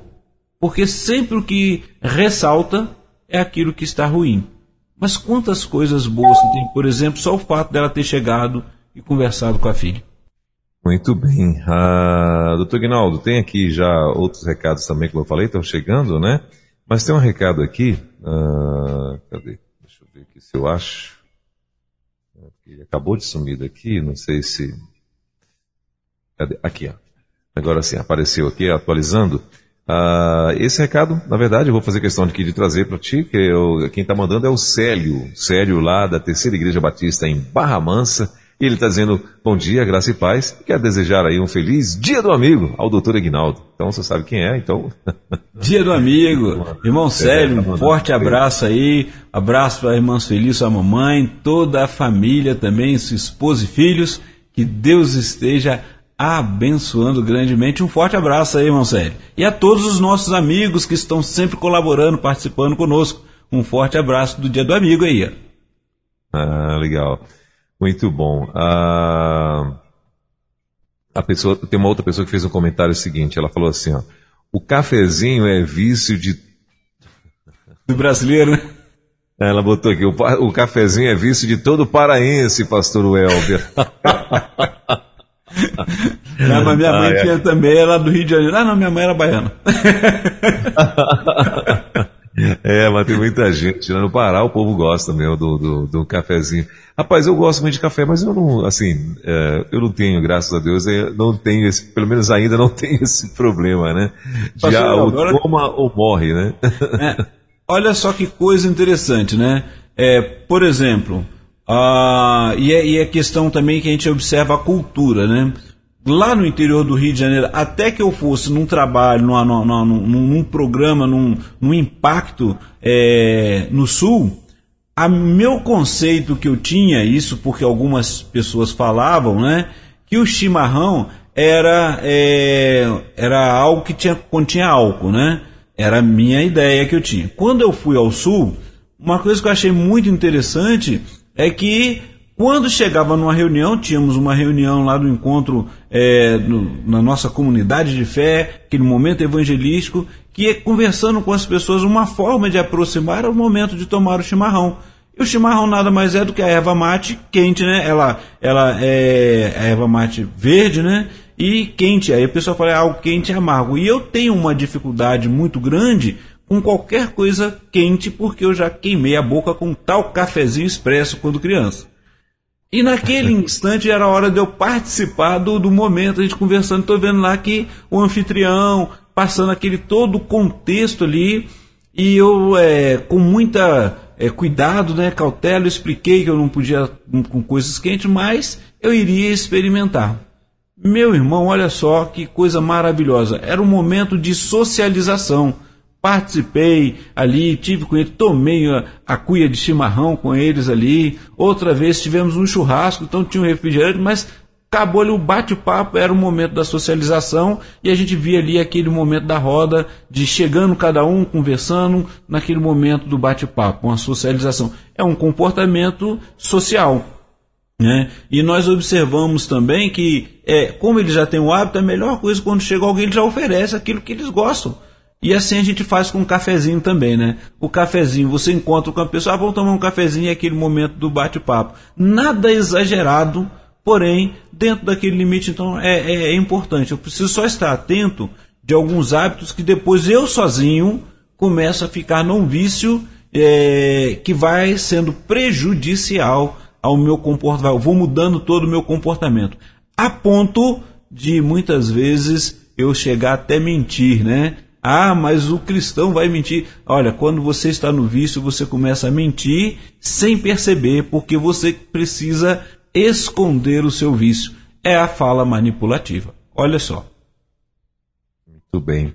porque sempre o que ressalta é aquilo que está ruim. Mas quantas coisas boas tem, por exemplo, só o fato dela ter chegado e conversado com a filha. Muito bem. Ah, doutor Egnaldo, tem aqui já outros recados também que eu falei, estão chegando, né? Mas tem um recado aqui, ah, cadê? Deixa eu ver aqui se eu acho. Ele acabou de sumir daqui, não sei se... Aqui, ó. Agora sim, apareceu aqui, atualizando. Ah, esse recado, na verdade, eu vou fazer questão de, de trazer para ti, que eu, quem está mandando é o Célio, Célio lá da Terceira Igreja Batista em Barra Mansa, e ele está dizendo, bom dia, graça e paz, quer desejar aí um feliz dia do amigo ao doutor Egnaldo. Então, você sabe quem é, então... Dia do amigo, irmão Célio, um forte abraço aí, abraço para a irmã Sueli, sua mamãe, toda a família também, sua esposa e filhos, que Deus esteja abençoando grandemente. Um forte abraço aí, irmão Célio. E a todos os nossos amigos que estão sempre colaborando, participando conosco, um forte abraço do dia do amigo aí. Ó. Ah, legal. Muito bom. Ah, a pessoa, tem uma outra pessoa que fez um comentário seguinte, ela falou assim, ó, o cafezinho é vício de... Do brasileiro, né? Ela botou aqui, o, o cafezinho é vício de todo paraense, pastor Welber. Não, mas minha mãe ah, tinha é. também, ela do Rio de Janeiro. Ah, não, minha mãe era baiana. É, mas tem muita gente, né? No Pará o povo gosta mesmo do, do, do cafezinho. Rapaz, eu gosto muito de café, mas eu não, assim, é, eu não tenho, graças a Deus, eu não tenho esse, pelo menos ainda não tenho esse problema, né? Já ou agora... toma ou morre, né? É, olha só que coisa interessante, né? É, por exemplo, a, e, é, e é questão também que a gente observa a cultura, né? Lá no interior do Rio de Janeiro, até que eu fosse num trabalho, numa, numa, num, num programa, num, num impacto é, no Sul, o meu conceito que eu tinha, isso porque algumas pessoas falavam, né, que o chimarrão era, é, era algo que tinha, continha álcool, né? Era a minha ideia que eu tinha. Quando eu fui ao Sul, uma coisa que eu achei muito interessante é que quando chegava numa reunião, tínhamos uma reunião lá do encontro é, no, na nossa comunidade de fé, aquele momento evangelístico, que conversando com as pessoas, uma forma de aproximar era o momento de tomar o chimarrão. E o chimarrão nada mais é do que a erva mate quente, né? Ela, ela é a erva mate verde, né? E quente. Aí a pessoa fala, ah, o quente é amargo. E eu tenho uma dificuldade muito grande com qualquer coisa quente, porque eu já queimei a boca com um tal cafezinho expresso quando criança. E naquele instante era a hora de eu participar do, do momento, a gente conversando, estou vendo lá que o anfitrião, passando aquele todo o contexto ali, e eu é, com muita é, cuidado, né, cautela, eu expliquei que eu não podia com, com coisas quentes, mas eu iria experimentar. Meu irmão, olha só que coisa maravilhosa, era um momento de socialização. Participei ali, tive com ele, tomei a, a cuia de chimarrão com eles ali, outra vez tivemos um churrasco, então tinha um refrigerante, mas acabou ali o bate-papo, era o momento da socialização, e a gente via ali aquele momento da roda, de chegando cada um, conversando, naquele momento do bate-papo, uma socialização. É um comportamento social, né? E nós observamos também que, é, como ele já tem o hábito, a melhor coisa quando chega alguém, ele já oferece aquilo que eles gostam. E assim a gente faz com um cafezinho também, né? O cafezinho, você encontra com a pessoa, ah, vamos tomar um cafezinho, é aquele momento do bate-papo. Nada exagerado, porém, dentro daquele limite, então, é, é, é importante. Eu preciso só estar atento de alguns hábitos que depois eu sozinho começo a ficar num vício é, que vai sendo prejudicial ao meu comportamento. Eu vou mudando todo o meu comportamento. A ponto de, muitas vezes, eu chegar até mentir, né? Ah, mas o cristão vai mentir. Olha, quando você está no vício, você começa a mentir sem perceber, porque você precisa esconder o seu vício. É a fala manipulativa. Olha só. Muito bem.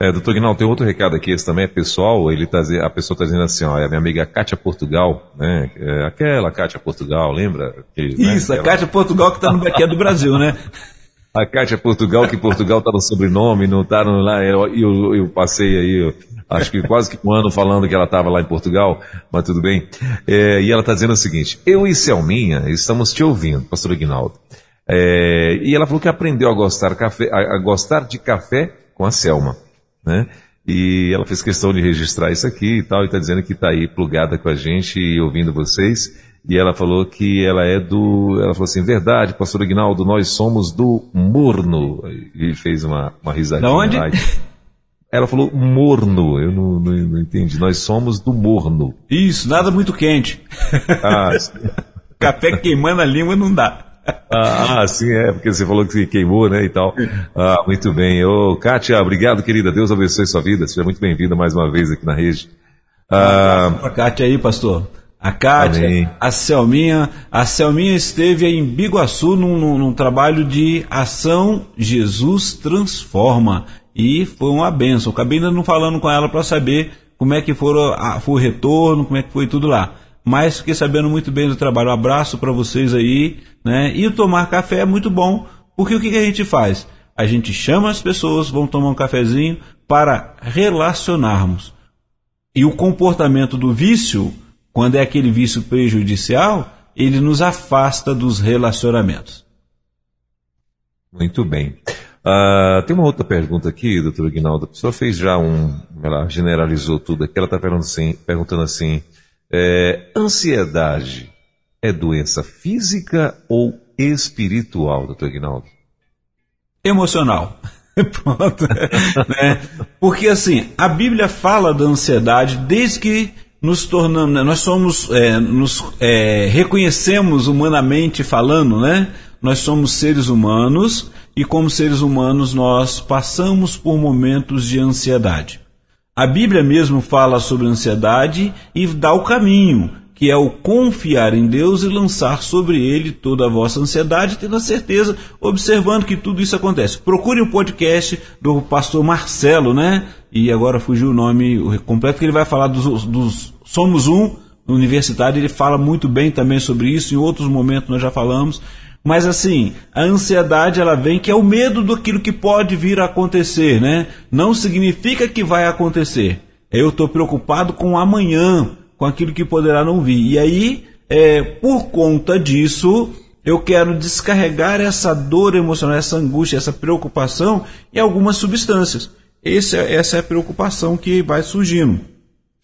É, doutor Egnaldo, tem outro recado aqui, esse também é pessoal. Ele tá, a pessoa está dizendo assim, ó, é a minha amiga Cátia Portugal, né? É aquela Cátia Portugal, lembra? Que, né? Isso, a Cátia Portugal que está no baqueiro do Brasil, né? A Cátia Portugal, que Portugal está no sobrenome, não está lá. Eu, eu, eu passei aí, eu, acho que quase que um ano falando que ela estava lá em Portugal, mas tudo bem. É, e ela está dizendo o seguinte: eu e Selminha estamos te ouvindo, pastor Egnaldo. É, e ela falou que aprendeu a gostar, café, a, a gostar de café com a Selma, né? E ela fez questão de registrar isso aqui e tal, e está dizendo que está aí plugada com a gente e ouvindo vocês. E ela falou que ela é do... Ela falou assim, verdade, pastor Egnaldo, nós somos do morno. E fez uma, uma risadinha. Da onde? Lá. Ela falou morno. Eu não, não, não entendi. Nós somos do morno. Isso, nada muito quente. Ah, café queimando a língua não dá. Ah, sim, é, porque você falou que queimou, né, e tal. Ah, muito bem. Ô, Kátia, obrigado, querida. Deus abençoe sua vida. Seja muito bem-vinda mais uma vez aqui na rede. Ah, pra Kátia aí, pastor. A Cátia, amém. a Selminha, a Selminha esteve em Biguaçu num, num, num trabalho de ação Jesus Transforma e foi uma benção. Acabei ainda não falando com ela para saber como é que foram, a, foi o retorno, como é que foi tudo lá. Mas fiquei sabendo muito bem do trabalho. Um abraço para vocês aí, né? E tomar café é muito bom, porque o que, que a gente faz? A gente chama as pessoas, vão tomar um cafezinho para relacionarmos. E o comportamento do vício, quando é aquele vício prejudicial, ele nos afasta dos relacionamentos. Muito bem. Uh, tem uma outra pergunta aqui, doutor Egnaldo. A pessoa fez já um... Ela generalizou tudo aqui. Ela está perguntando assim, perguntando assim é, ansiedade é doença física ou espiritual, doutor Egnaldo? Emocional. Pronto. Né? Porque assim, a Bíblia fala da ansiedade desde que nos tornamos, nós somos, é, nos é, reconhecemos humanamente falando, né? Nós somos seres humanos e como seres humanos nós passamos por momentos de ansiedade. A Bíblia mesmo fala sobre ansiedade e dá o caminho, que é o confiar em Deus e lançar sobre ele toda a vossa ansiedade, tendo a certeza, observando que tudo isso acontece. Procure o podcast do pastor Marcelo, né? E agora fugiu o nome completo, que ele vai falar dos, dos Somos Um, universitário, ele fala muito bem também sobre isso, em outros momentos nós já falamos. Mas assim, a ansiedade ela vem que é o medo daquilo que pode vir a acontecer, né? Não significa que vai acontecer. Eu estou preocupado com amanhã, com aquilo que poderá não vir. E aí, é, por conta disso, eu quero descarregar essa dor emocional, essa angústia, essa preocupação em algumas substâncias. Esse, essa é a preocupação que vai surgindo.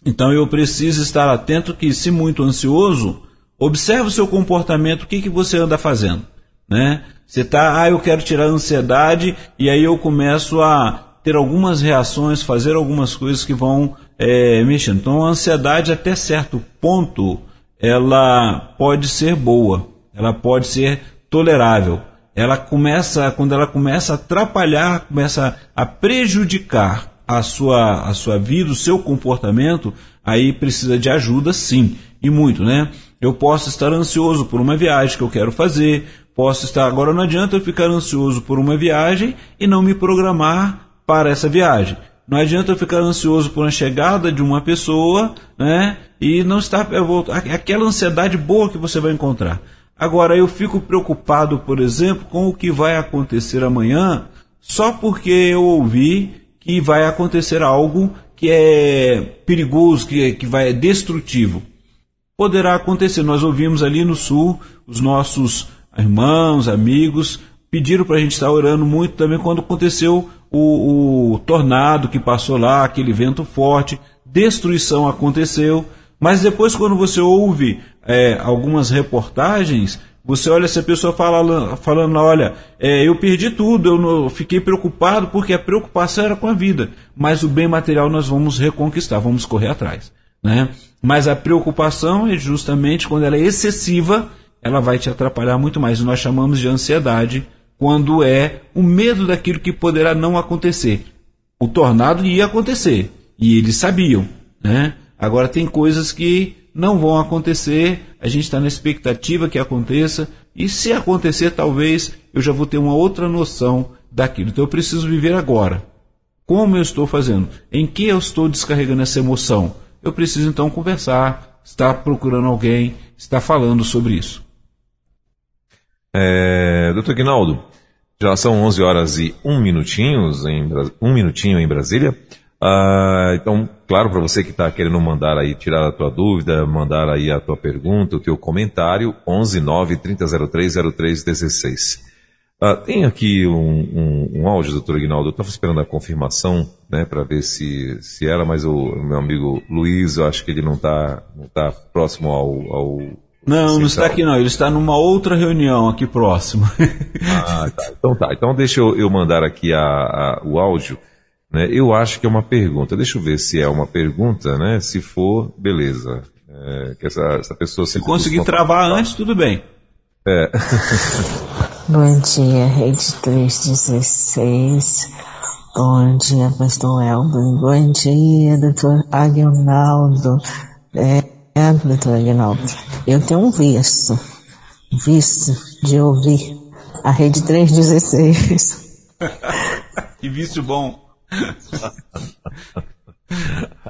Então eu preciso estar atento que, se muito ansioso, observe o seu comportamento, o que, que você anda fazendo, né? Você está, ah, eu quero tirar a ansiedade, e aí eu começo a ter algumas reações, fazer algumas coisas que vão é, mexendo. Então a ansiedade até certo ponto ela pode ser boa, ela pode ser tolerável. Ela começa, quando ela começa a atrapalhar, começa a prejudicar a sua, a sua vida, o seu comportamento, aí precisa de ajuda sim, e muito, né? Eu posso estar ansioso por uma viagem que eu quero fazer, posso estar... Agora não adianta eu ficar ansioso por uma viagem e não me programar para essa viagem. Não adianta eu ficar ansioso por uma chegada de uma pessoa, né? E não estar... Eu vou, aquela ansiedade boa que você vai encontrar. Agora, eu fico preocupado, por exemplo, com o que vai acontecer amanhã, só porque eu ouvi que vai acontecer algo que é perigoso, que, que vai, é destrutivo. Poderá acontecer. Nós ouvimos ali no Sul, os nossos irmãos, amigos, pediram para a gente estar orando muito também quando aconteceu o, o tornado que passou lá, aquele vento forte, destruição aconteceu. Mas depois, quando você ouve é, algumas reportagens, você olha se a pessoa fala, falando, olha, é, eu perdi tudo, eu não, fiquei preocupado porque a preocupação era com a vida, mas o bem material nós vamos reconquistar, vamos correr atrás, né? Mas a preocupação é justamente quando ela é excessiva, ela vai te atrapalhar muito mais. Nós chamamos de ansiedade quando é o medo daquilo que poderá não acontecer. O tornado ia acontecer e eles sabiam, né? Agora tem coisas que não vão acontecer, a gente está na expectativa que aconteça, e se acontecer, talvez eu já vou ter uma outra noção daquilo. Então eu preciso viver agora. Como eu estou fazendo? Em que eu estou descarregando essa emoção? Eu preciso então conversar, estar procurando alguém, estar falando sobre isso. É, doutor Egnaldo, já são onze horas e um minutinho em, um minutinho em Brasília. Ah, então, claro, para você que está querendo mandar aí, tirar a tua dúvida, mandar aí a tua pergunta, o teu comentário, onze nove, três zero zero três, zero três um seis. Ah, tem aqui um, um, um áudio, doutor Egnaldo, eu estava esperando a confirmação, né, para ver se, se era, mas o meu amigo Luiz, eu acho que ele não está não tá próximo ao... ao não, central. Não está aqui não, ele está numa outra reunião aqui próxima. Ah, tá, então tá, então deixa eu, eu mandar aqui a, a, o áudio. Eu acho que é uma pergunta, deixa eu ver se é uma pergunta, né? Se for, beleza. É, que essa, essa pessoa se conseguir travar antes, tudo bem. É. Bom dia, Rede três dezesseis. Bom dia, pastor Elber. Bom dia, doutor Egnaldo. É, é doutor Egnaldo. Eu tenho um vício, vício de ouvir a Rede três dezesseis. Que vício bom.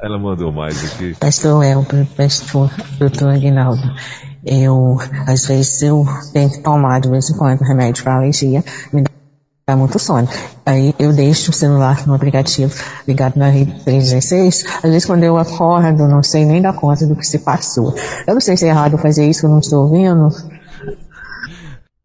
Ela mandou mais aqui. Pastor Elber, pastor doutor Egnaldo, eu às vezes eu tenho que tomar de vez em quando remédio para alergia, me dá muito sono. Aí eu deixo o celular no aplicativo ligado na Rede três dezesseis. Às vezes quando eu acordo, não sei nem dar conta do que se passou. Eu não sei se é errado fazer isso, eu não estou ouvindo.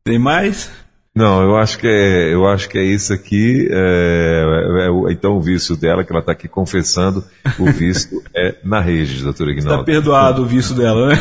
Tem mais? Não, eu acho que é, eu acho que é isso aqui, é, é, é, então o vício dela, que ela está aqui confessando, o vício é na Rede, doutor Egnaldo. Está perdoado o vício dela, né?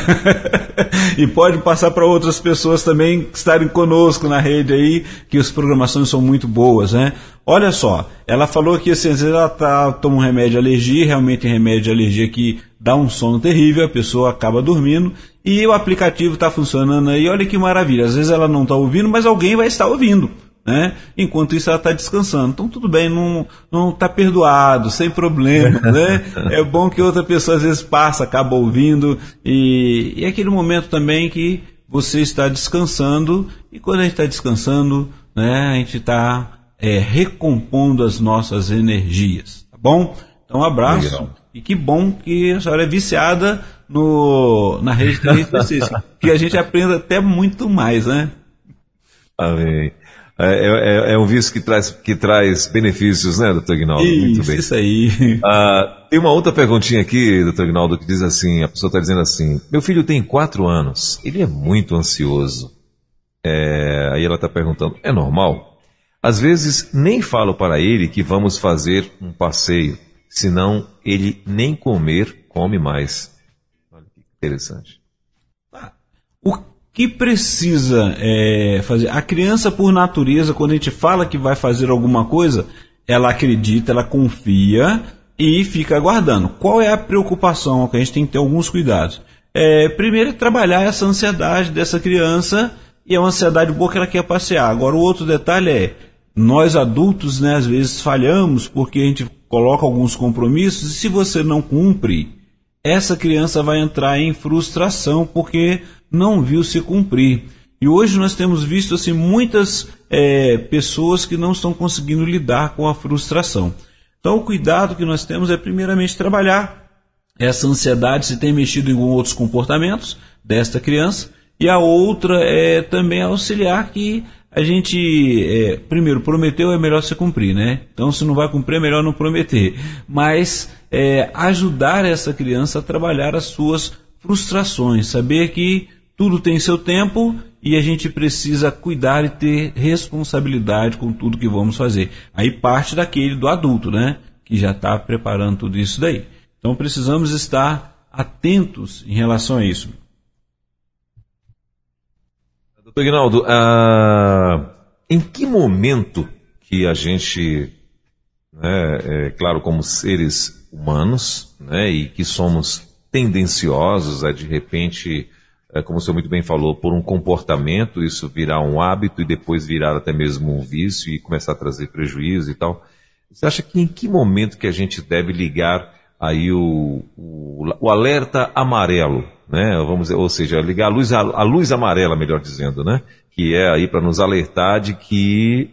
E pode passar para outras pessoas também que estarem conosco na rede aí, que as programações são muito boas, né? Olha só, ela falou que assim, às vezes ela tá, toma um remédio de alergia, realmente um remédio de alergia que dá um sono terrível, a pessoa acaba dormindo, e o aplicativo está funcionando aí, olha que maravilha, às vezes ela não está ouvindo, mas alguém vai estar ouvindo, né? Enquanto isso ela está descansando, então tudo bem, não não está perdoado, sem problema, né? É bom que outra pessoa às vezes passa, acaba ouvindo, e, e é aquele momento também que você está descansando, e quando a gente está descansando, né, a gente está é, recompondo as nossas energias, tá bom? Então um abraço. Legal. E que bom que a senhora é viciada no, na Rede três dezesseis, que a gente aprenda até muito mais, né? Amém. É, é, é um vício que traz, que traz benefícios, né, doutor Egnaldo? Isso, muito bem. Isso aí. Ah, tem uma outra perguntinha aqui, doutor Egnaldo, que diz assim, a pessoa está dizendo assim, meu filho tem quatro anos, ele é muito ansioso. É, aí ela está perguntando, é normal? Às vezes nem falo para ele que vamos fazer um passeio, senão ele nem comer, come mais. Olha que interessante. Ah, o que precisa é, fazer? A criança, por natureza, quando a gente fala que vai fazer alguma coisa, ela acredita, ela confia e fica aguardando. Qual é a preocupação? Que a gente tem que ter alguns cuidados. É, primeiro, trabalhar essa ansiedade dessa criança, e é uma ansiedade boa que ela quer passear. Agora, o outro detalhe é, nós adultos, né, às vezes falhamos porque a gente coloca alguns compromissos, e se você não cumpre, essa criança vai entrar em frustração porque não viu se cumprir. E hoje nós temos visto assim, muitas é, pessoas que não estão conseguindo lidar com a frustração. Então o cuidado que nós temos é primeiramente trabalhar essa ansiedade, se tem mexido em outros comportamentos desta criança, e a outra é também auxiliar que a gente, é, primeiro, prometeu é melhor se cumprir, né? Então se não vai cumprir é melhor não prometer, mas é, ajudar essa criança a trabalhar as suas frustrações, saber que tudo tem seu tempo e a gente precisa cuidar e ter responsabilidade com tudo que vamos fazer. Aí parte daquele do adulto, né? Que já está preparando tudo isso daí. Então precisamos estar atentos em relação a isso. doutor Egnaldo, ah, em que momento que a gente, né, é claro, como seres humanos, né, e que somos tendenciosos a de repente, como o senhor muito bem falou, por um comportamento, isso virar um hábito e depois virar até mesmo um vício e começar a trazer prejuízo e tal. Você acha que em que momento que a gente deve ligar aí o, o, o alerta amarelo, né? Vamos dizer, ou seja, ligar a luz, a, a luz amarela, melhor dizendo, né? Que é aí para nos alertar de que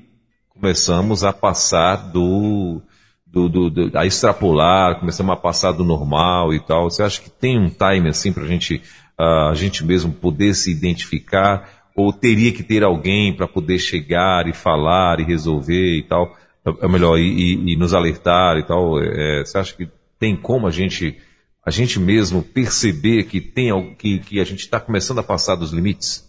começamos a passar do, do, do, do... a extrapolar, começamos a passar do normal e tal. Você acha que tem um time assim para a gente... a gente mesmo poder se identificar, ou teria que ter alguém para poder chegar e falar e resolver e tal, é melhor, e, e nos alertar e tal? É, você acha que tem como a gente, a gente mesmo perceber que, tem, que, que a gente está começando a passar dos limites?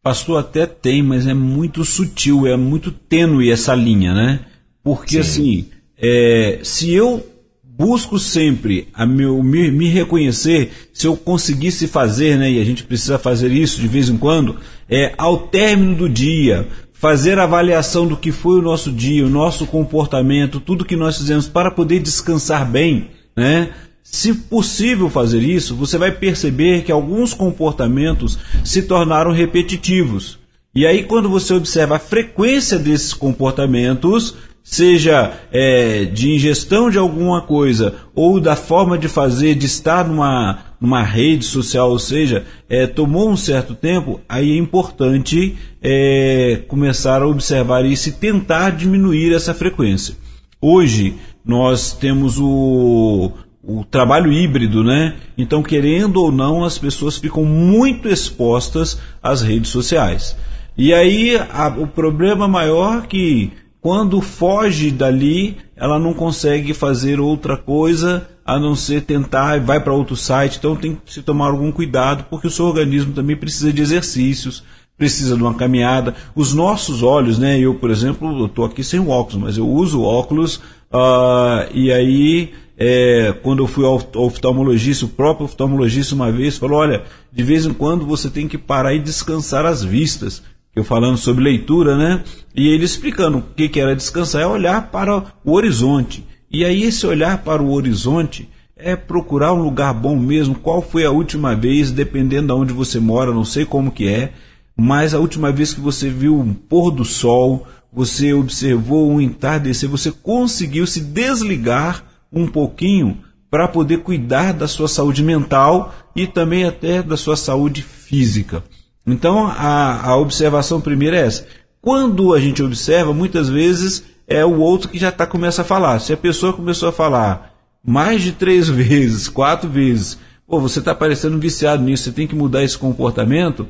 Pastor, até tem, mas é muito sutil, é muito tênue essa linha, né? Porque Sim. assim, é, se eu... busco sempre a meu, me, me reconhecer, se eu conseguisse fazer, né, e a gente precisa fazer isso de vez em quando, é, ao término do dia, fazer a avaliação do que foi o nosso dia, o nosso comportamento, tudo que nós fizemos para poder descansar bem, né? Se possível fazer isso, você vai perceber que alguns comportamentos se tornaram repetitivos. E aí quando você observa a frequência desses comportamentos... seja é, de ingestão de alguma coisa ou da forma de fazer, de estar numa, numa rede social, ou seja, é, tomou um certo tempo, aí é importante é, começar a observar isso e tentar diminuir essa frequência. Hoje nós temos o, o trabalho híbrido, né? Então, querendo ou não, as pessoas ficam muito expostas às redes sociais. E aí a, o problema maior é que quando foge dali, ela não consegue fazer outra coisa a não ser tentar e vai para outro site. Então tem que se tomar algum cuidado, porque o seu organismo também precisa de exercícios, precisa de uma caminhada. Os nossos olhos, né? Eu, por exemplo, estou aqui sem óculos, mas eu uso óculos uh, e aí... É, quando eu fui ao oftalmologista, o próprio oftalmologista uma vez falou, olha, de vez em quando você tem que parar e descansar as vistas. Eu falando sobre leitura, né? E ele explicando o que, que era descansar, é olhar para o horizonte. E aí esse olhar para o horizonte é procurar um lugar bom mesmo. Qual foi a última vez, dependendo de onde você mora, não sei como que é, mas a última vez que você viu um pôr do sol, você observou um entardecer, você conseguiu se desligar um pouquinho para poder cuidar da sua saúde mental e também até da sua saúde física. Então, a, a observação primeira é essa. Quando a gente observa, muitas vezes é o outro que já tá, começa a falar. Se a pessoa começou a falar mais de três vezes, quatro vezes, pô, você está parecendo viciado nisso, você tem que mudar esse comportamento,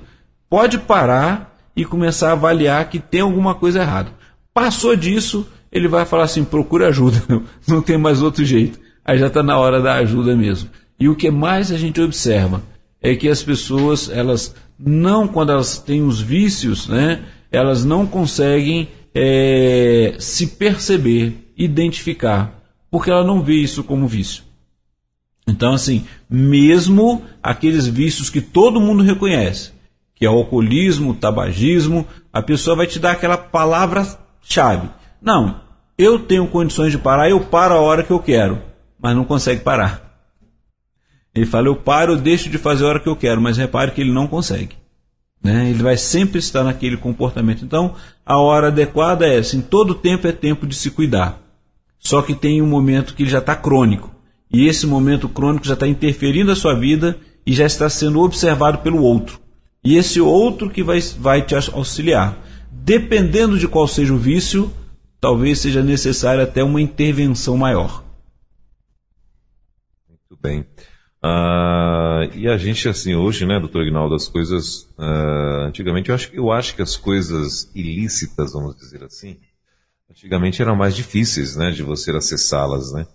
pode parar e começar a avaliar que tem alguma coisa errada. Passou disso, ele vai falar assim, procura ajuda, não tem mais outro jeito. Aí já está na hora da ajuda mesmo. E o que mais a gente observa é que as pessoas, elas... não, quando elas têm os vícios, né, elas não conseguem é, se perceber, identificar, porque ela não vê isso como vício. Então, assim, mesmo aqueles vícios que todo mundo reconhece, que é o alcoolismo, o tabagismo, a pessoa vai te dar aquela palavra-chave. Não, eu tenho condições de parar, eu paro a hora que eu quero, mas não consegue parar. Ele fala, eu paro, eu deixo de fazer a hora que eu quero, mas repare que ele não consegue, né? Ele vai sempre estar naquele comportamento. Então, a hora adequada é assim, todo tempo é tempo de se cuidar. Só que tem um momento que ele já está crônico, e esse momento crônico já está interferindo a sua vida e já está sendo observado pelo outro. E esse outro que vai, vai te auxiliar. Dependendo de qual seja o vício, talvez seja necessária até uma intervenção maior. Muito bem. Uh, e a gente, assim, hoje, né, doutor Egnaldo, as coisas... Uh, antigamente, eu acho, eu acho que as coisas ilícitas, vamos dizer assim, antigamente eram mais difíceis, né, de você acessá-las, né?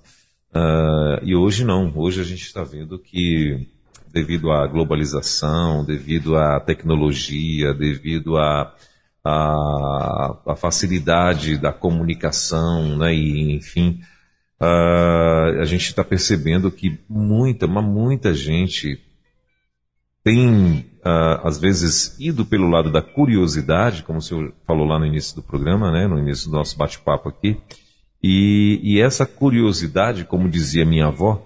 Uh, e hoje não. Hoje a gente está vendo que... devido à globalização, devido à tecnologia, devido à, à, à facilidade da comunicação, né? E, enfim, uh, a gente está percebendo que muita, mas muita gente tem, uh, às vezes, ido pelo lado da curiosidade, como o senhor falou lá no início do programa, né? No início do nosso bate-papo aqui, e, e essa curiosidade, como dizia minha avó,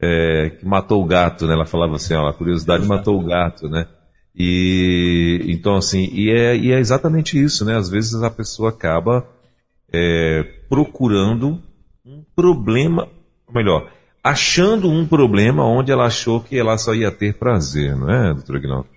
É, que matou o gato, né? Ela falava assim, ó, a curiosidade matou o gato, né? E então assim, e é, e é exatamente isso, né? Às vezes a pessoa acaba é, procurando um problema, ou melhor, achando um problema onde ela achou que ela só ia ter prazer, não é, doutor Egnaldo?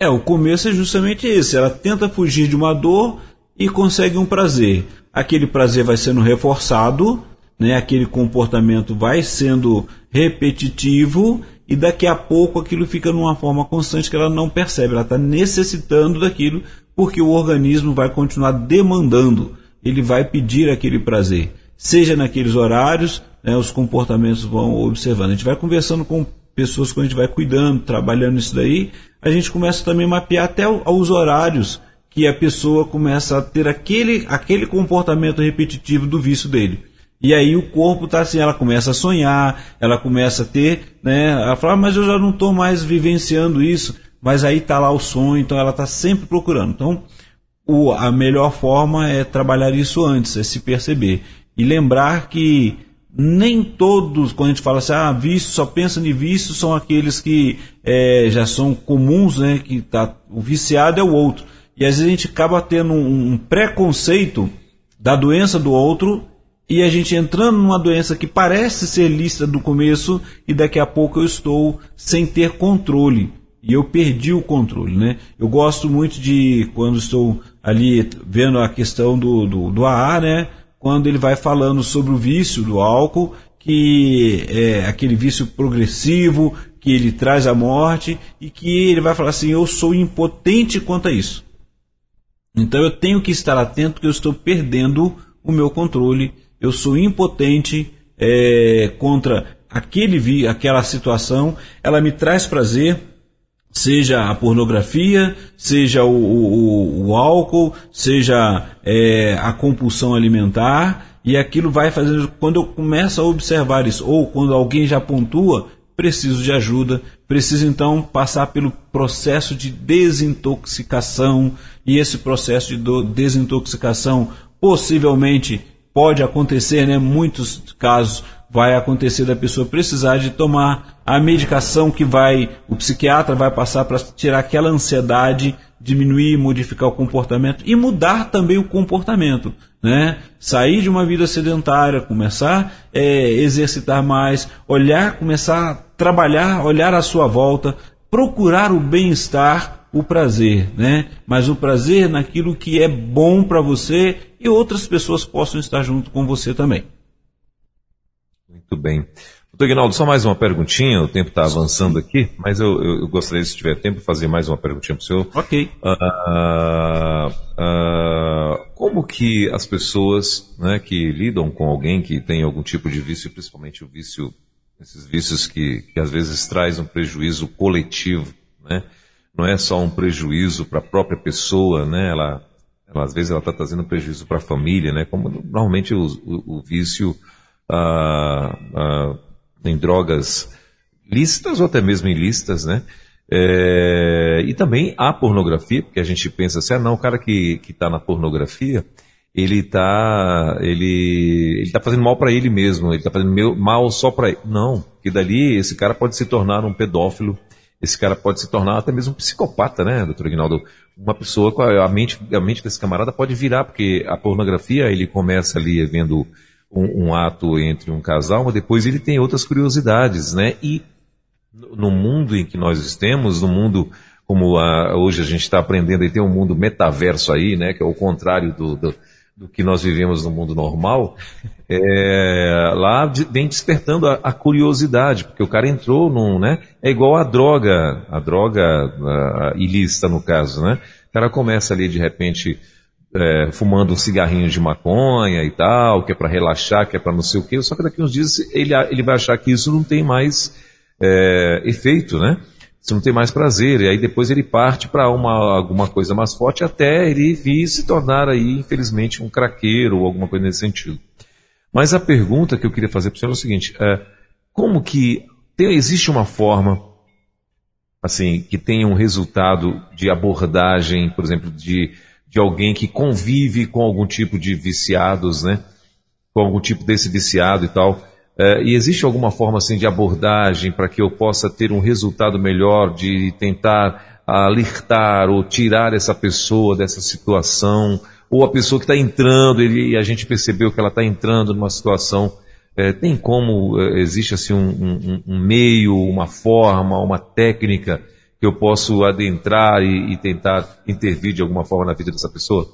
É, o começo é justamente esse. Ela tenta fugir de uma dor e consegue um prazer. Aquele prazer vai sendo reforçado, né, aquele comportamento vai sendo repetitivo e daqui a pouco aquilo fica numa forma constante que ela não percebe, ela está necessitando daquilo porque o organismo vai continuar demandando, ele vai pedir aquele prazer, seja naqueles horários, né, os comportamentos vão observando. A gente vai conversando com pessoas que a gente vai cuidando, trabalhando isso daí, a gente começa também a mapear até os horários que a pessoa começa a ter aquele, aquele comportamento repetitivo do vício dele. E aí o corpo está assim, ela começa a sonhar, ela começa a ter, né, ela fala, mas eu já não estou mais vivenciando isso, mas aí está lá o sonho, então ela está sempre procurando. Então o, a melhor forma é trabalhar isso antes, é se perceber. E lembrar que nem todos, quando a gente fala assim, ah, vício, só pensa em vício, são aqueles que é, já são comuns, né, que tá, o viciado é o outro. E às vezes a gente acaba tendo um, um preconceito da doença do outro, e a gente entrando numa doença que parece ser lícita do começo e daqui a pouco eu estou sem ter controle. E eu perdi o controle, né? Eu gosto muito de, quando estou ali vendo a questão do, do, do A A, né? Quando ele vai falando sobre o vício do álcool, que é aquele vício progressivo, que ele traz a morte e que ele vai falar assim, eu sou impotente quanto a isso. Então eu tenho que estar atento que eu estou perdendo o meu controle. Eu sou impotente é, contra aquele, aquela situação, ela me traz prazer, seja a pornografia, seja o, o, o álcool, seja é, a compulsão alimentar, e aquilo vai fazendo, quando eu começo a observar isso, ou quando alguém já pontua, preciso de ajuda, preciso então passar pelo processo de desintoxicação, e esse processo de desintoxicação possivelmente pode acontecer, né? Muitos casos vai acontecer da pessoa precisar de tomar a medicação que vai, o psiquiatra vai passar para tirar aquela ansiedade, diminuir, modificar o comportamento e mudar também o comportamento, né? Sair de uma vida sedentária, começar a é, exercitar mais, olhar, começar a trabalhar, olhar à sua volta, procurar o bem-estar, o prazer, né? Mas o prazer naquilo que é bom para você e outras pessoas possam estar junto com você também. Muito bem. doutor Egnaldo, só mais uma perguntinha, o tempo está avançando aqui, mas eu, eu, eu gostaria, se tiver tempo, de fazer mais uma perguntinha para o senhor. Ok. Uh, uh, como que as pessoas, né, que lidam com alguém que tem algum tipo de vício, principalmente o vício, esses vícios que, que às vezes traz um prejuízo coletivo, né? Não é só um prejuízo para a própria pessoa, né? Ela, ela, às vezes ela está trazendo prejuízo para a família, né? Como normalmente o, o, o vício ah, ah, em drogas lícitas ou até mesmo ilícitas, né? É, e também a pornografia, porque a gente pensa assim, ah não, o cara que está na pornografia, ele está ele, ele tá fazendo mal para ele mesmo, ele está fazendo mal só para ele. Não, porque dali esse cara pode se tornar um pedófilo, esse cara pode se tornar até mesmo um psicopata, né, doutor Egnaldo? Uma pessoa com a, a, mente, a mente desse camarada pode virar, porque a pornografia ele começa ali vendo um, um ato entre um casal, mas depois ele tem outras curiosidades, né? E no mundo em que nós estamos, no mundo... como a, hoje a gente está aprendendo, e tem um mundo metaverso aí, né, que é o contrário do, do, do que nós vivemos no mundo normal, é, lá de, vem despertando a, a curiosidade, porque o cara entrou num, né, é igual a droga, a droga a, ilícita no caso, né, o cara começa ali de repente é, fumando um cigarrinho de maconha e tal, que é para relaxar, que é para não sei o quê, só que daqui uns dias ele, ele vai achar que isso não tem mais é, efeito, né, você não tem mais prazer, e aí depois ele parte para alguma coisa mais forte até ele vir se tornar aí, infelizmente, um craqueiro ou alguma coisa nesse sentido. Mas a pergunta que eu queria fazer para o senhor é o seguinte, é, como que tem, existe uma forma assim, que tenha um resultado de abordagem, por exemplo, de, de alguém que convive com algum tipo de viciados, né? Com algum tipo desse viciado e tal... Uh, e existe alguma forma assim, de abordagem para que eu possa ter um resultado melhor, de tentar alertar ou tirar essa pessoa dessa situação, ou a pessoa que está entrando ele, e a gente percebeu que ela está entrando numa situação, uh, tem como, uh, existe assim, um, um, um meio, uma forma, uma técnica que eu posso adentrar e, e tentar intervir de alguma forma na vida dessa pessoa?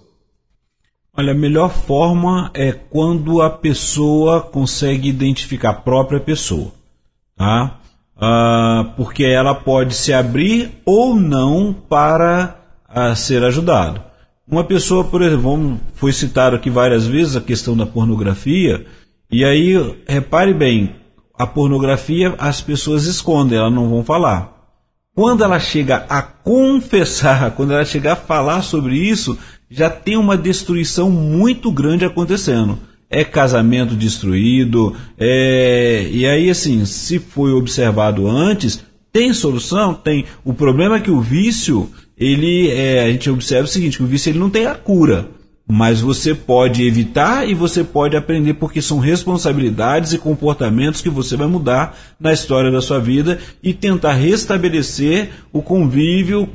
Olha, a melhor forma é quando a pessoa consegue identificar a própria pessoa, tá? Ah, porque ela pode se abrir ou não para ah, ser ajudada. Uma pessoa, por exemplo, vamos, foi citado aqui várias vezes a questão da pornografia, e aí, repare bem, a pornografia as pessoas escondem, elas não vão falar. Quando ela chega a confessar, quando ela chegar a falar sobre isso... já tem uma destruição muito grande acontecendo. É casamento destruído, é... e aí assim, se foi observado antes, tem solução? Tem. O problema é que o vício, ele, é... a gente observa o seguinte, que o vício ele não tem a cura, mas você pode evitar e você pode aprender, porque são responsabilidades e comportamentos que você vai mudar na história da sua vida e tentar restabelecer o convívio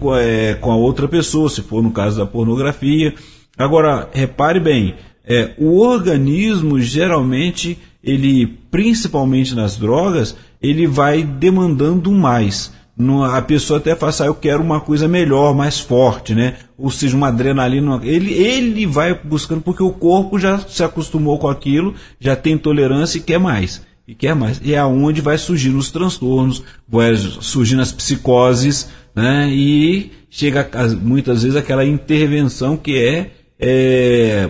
com a outra pessoa, se for no caso da pornografia. Agora, repare bem, é, o organismo geralmente, ele, principalmente nas drogas, ele vai demandando mais. A pessoa até fala assim, ah, eu quero uma coisa melhor, mais forte, né? Ou seja, uma adrenalina, ele, ele vai buscando porque o corpo já se acostumou com aquilo, já tem tolerância e quer mais, e quer mais. E é onde vai surgindo os transtornos, vai surgindo as psicoses, né? E chega muitas vezes aquela intervenção que é, é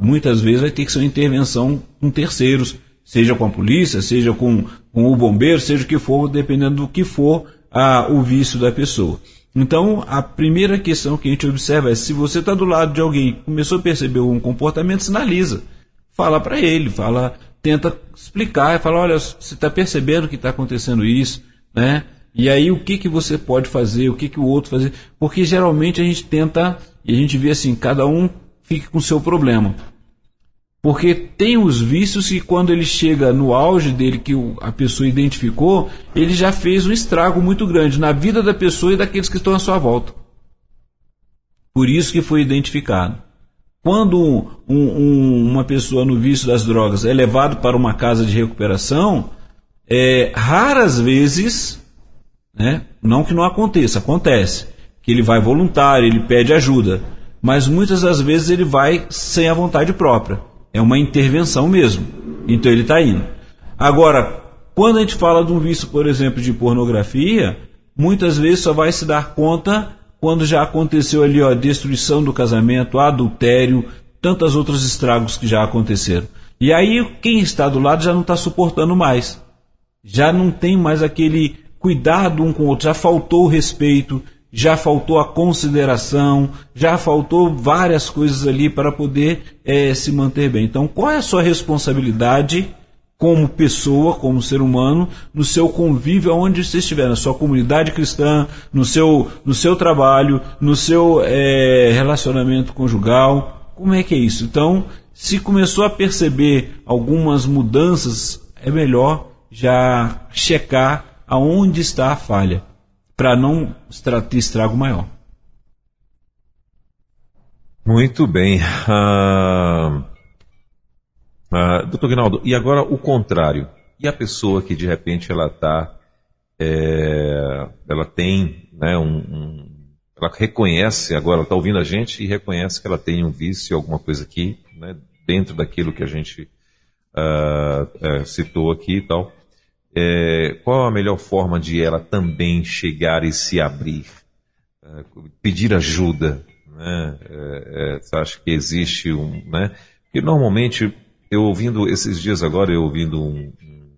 muitas vezes vai ter que ser uma intervenção com terceiros, seja com a polícia, seja com, com o bombeiro, seja o que for, dependendo do que for a, o vício da pessoa. Então, a primeira questão que a gente observa é, se você está do lado de alguém, começou a perceber um comportamento, sinaliza. Fala para ele, fala, tenta explicar, fala, olha, você está percebendo que está acontecendo isso, né? E aí o que, que você pode fazer, o que, que o outro fazer? Porque geralmente a gente tenta, e a gente vê assim, cada um fica com o seu problema. Porque tem os vícios que quando ele chega no auge dele, que a pessoa identificou, ele já fez um estrago muito grande na vida da pessoa e daqueles que estão à sua volta. Por isso que foi identificado. Quando um, um, uma pessoa no vício das drogas é levado para uma casa de recuperação, é, raras vezes, né, não que não aconteça, acontece, que ele vai voluntário, ele pede ajuda, mas muitas das vezes ele vai sem a vontade própria. É uma intervenção mesmo, então ele está indo. Agora, quando a gente fala de um vício, por exemplo, de pornografia, muitas vezes só vai se dar conta quando já aconteceu ali ó, a destruição do casamento, adultério, tantos outros estragos que já aconteceram. E aí quem está do lado já não está suportando mais, já não tem mais aquele cuidado um com o outro, já faltou o respeito, já faltou a consideração, já faltou várias coisas ali para poder é, se manter bem. Então, qual é a sua responsabilidade como pessoa, como ser humano, no seu convívio, onde você estiver, na sua comunidade cristã, no seu, no seu trabalho, no seu é, relacionamento conjugal, Como é que é isso? Então, se começou a perceber algumas mudanças, é melhor já checar aonde está a falha, para não ter estrago maior. Muito bem. Ah, ah, doutor Egnaldo, e agora o contrário? E a pessoa que de repente ela tá, é, ela tem, né, um, um, ela reconhece agora, ela está ouvindo a gente e reconhece que ela tem um vício, alguma coisa aqui, né, dentro daquilo que a gente uh, uh, citou aqui e tal. É, qual a melhor forma de ela também chegar e se abrir, uh, pedir ajuda? Né? É, é, você acha que existe um, né? Porque normalmente eu ouvindo esses dias agora, eu ouvindo um, um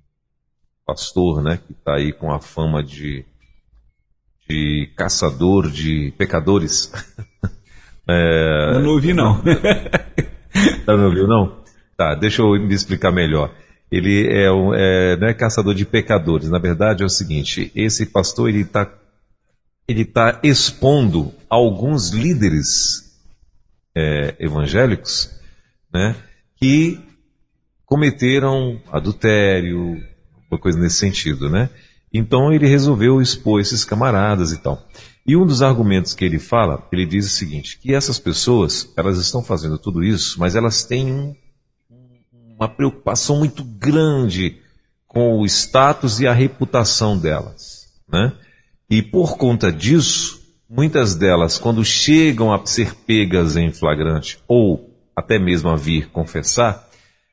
pastor, né, que está aí com a fama de, de caçador de pecadores. É, eu não ouvi não. Tá, não ouviu não? Tá, deixa eu me explicar melhor. Ele é, um, é, não é caçador de pecadores. Na verdade é o seguinte, esse pastor ele está ele tá expondo alguns líderes é, evangélicos, né, que cometeram adultério, uma coisa nesse sentido, né? Então ele resolveu expor esses camaradas e tal. E um dos argumentos que ele fala, ele diz o seguinte, que essas pessoas, elas estão fazendo tudo isso, mas elas têm uma preocupação muito grande com o status e a reputação delas, né? E por conta disso, muitas delas, quando chegam a ser pegas em flagrante ou até mesmo a vir confessar,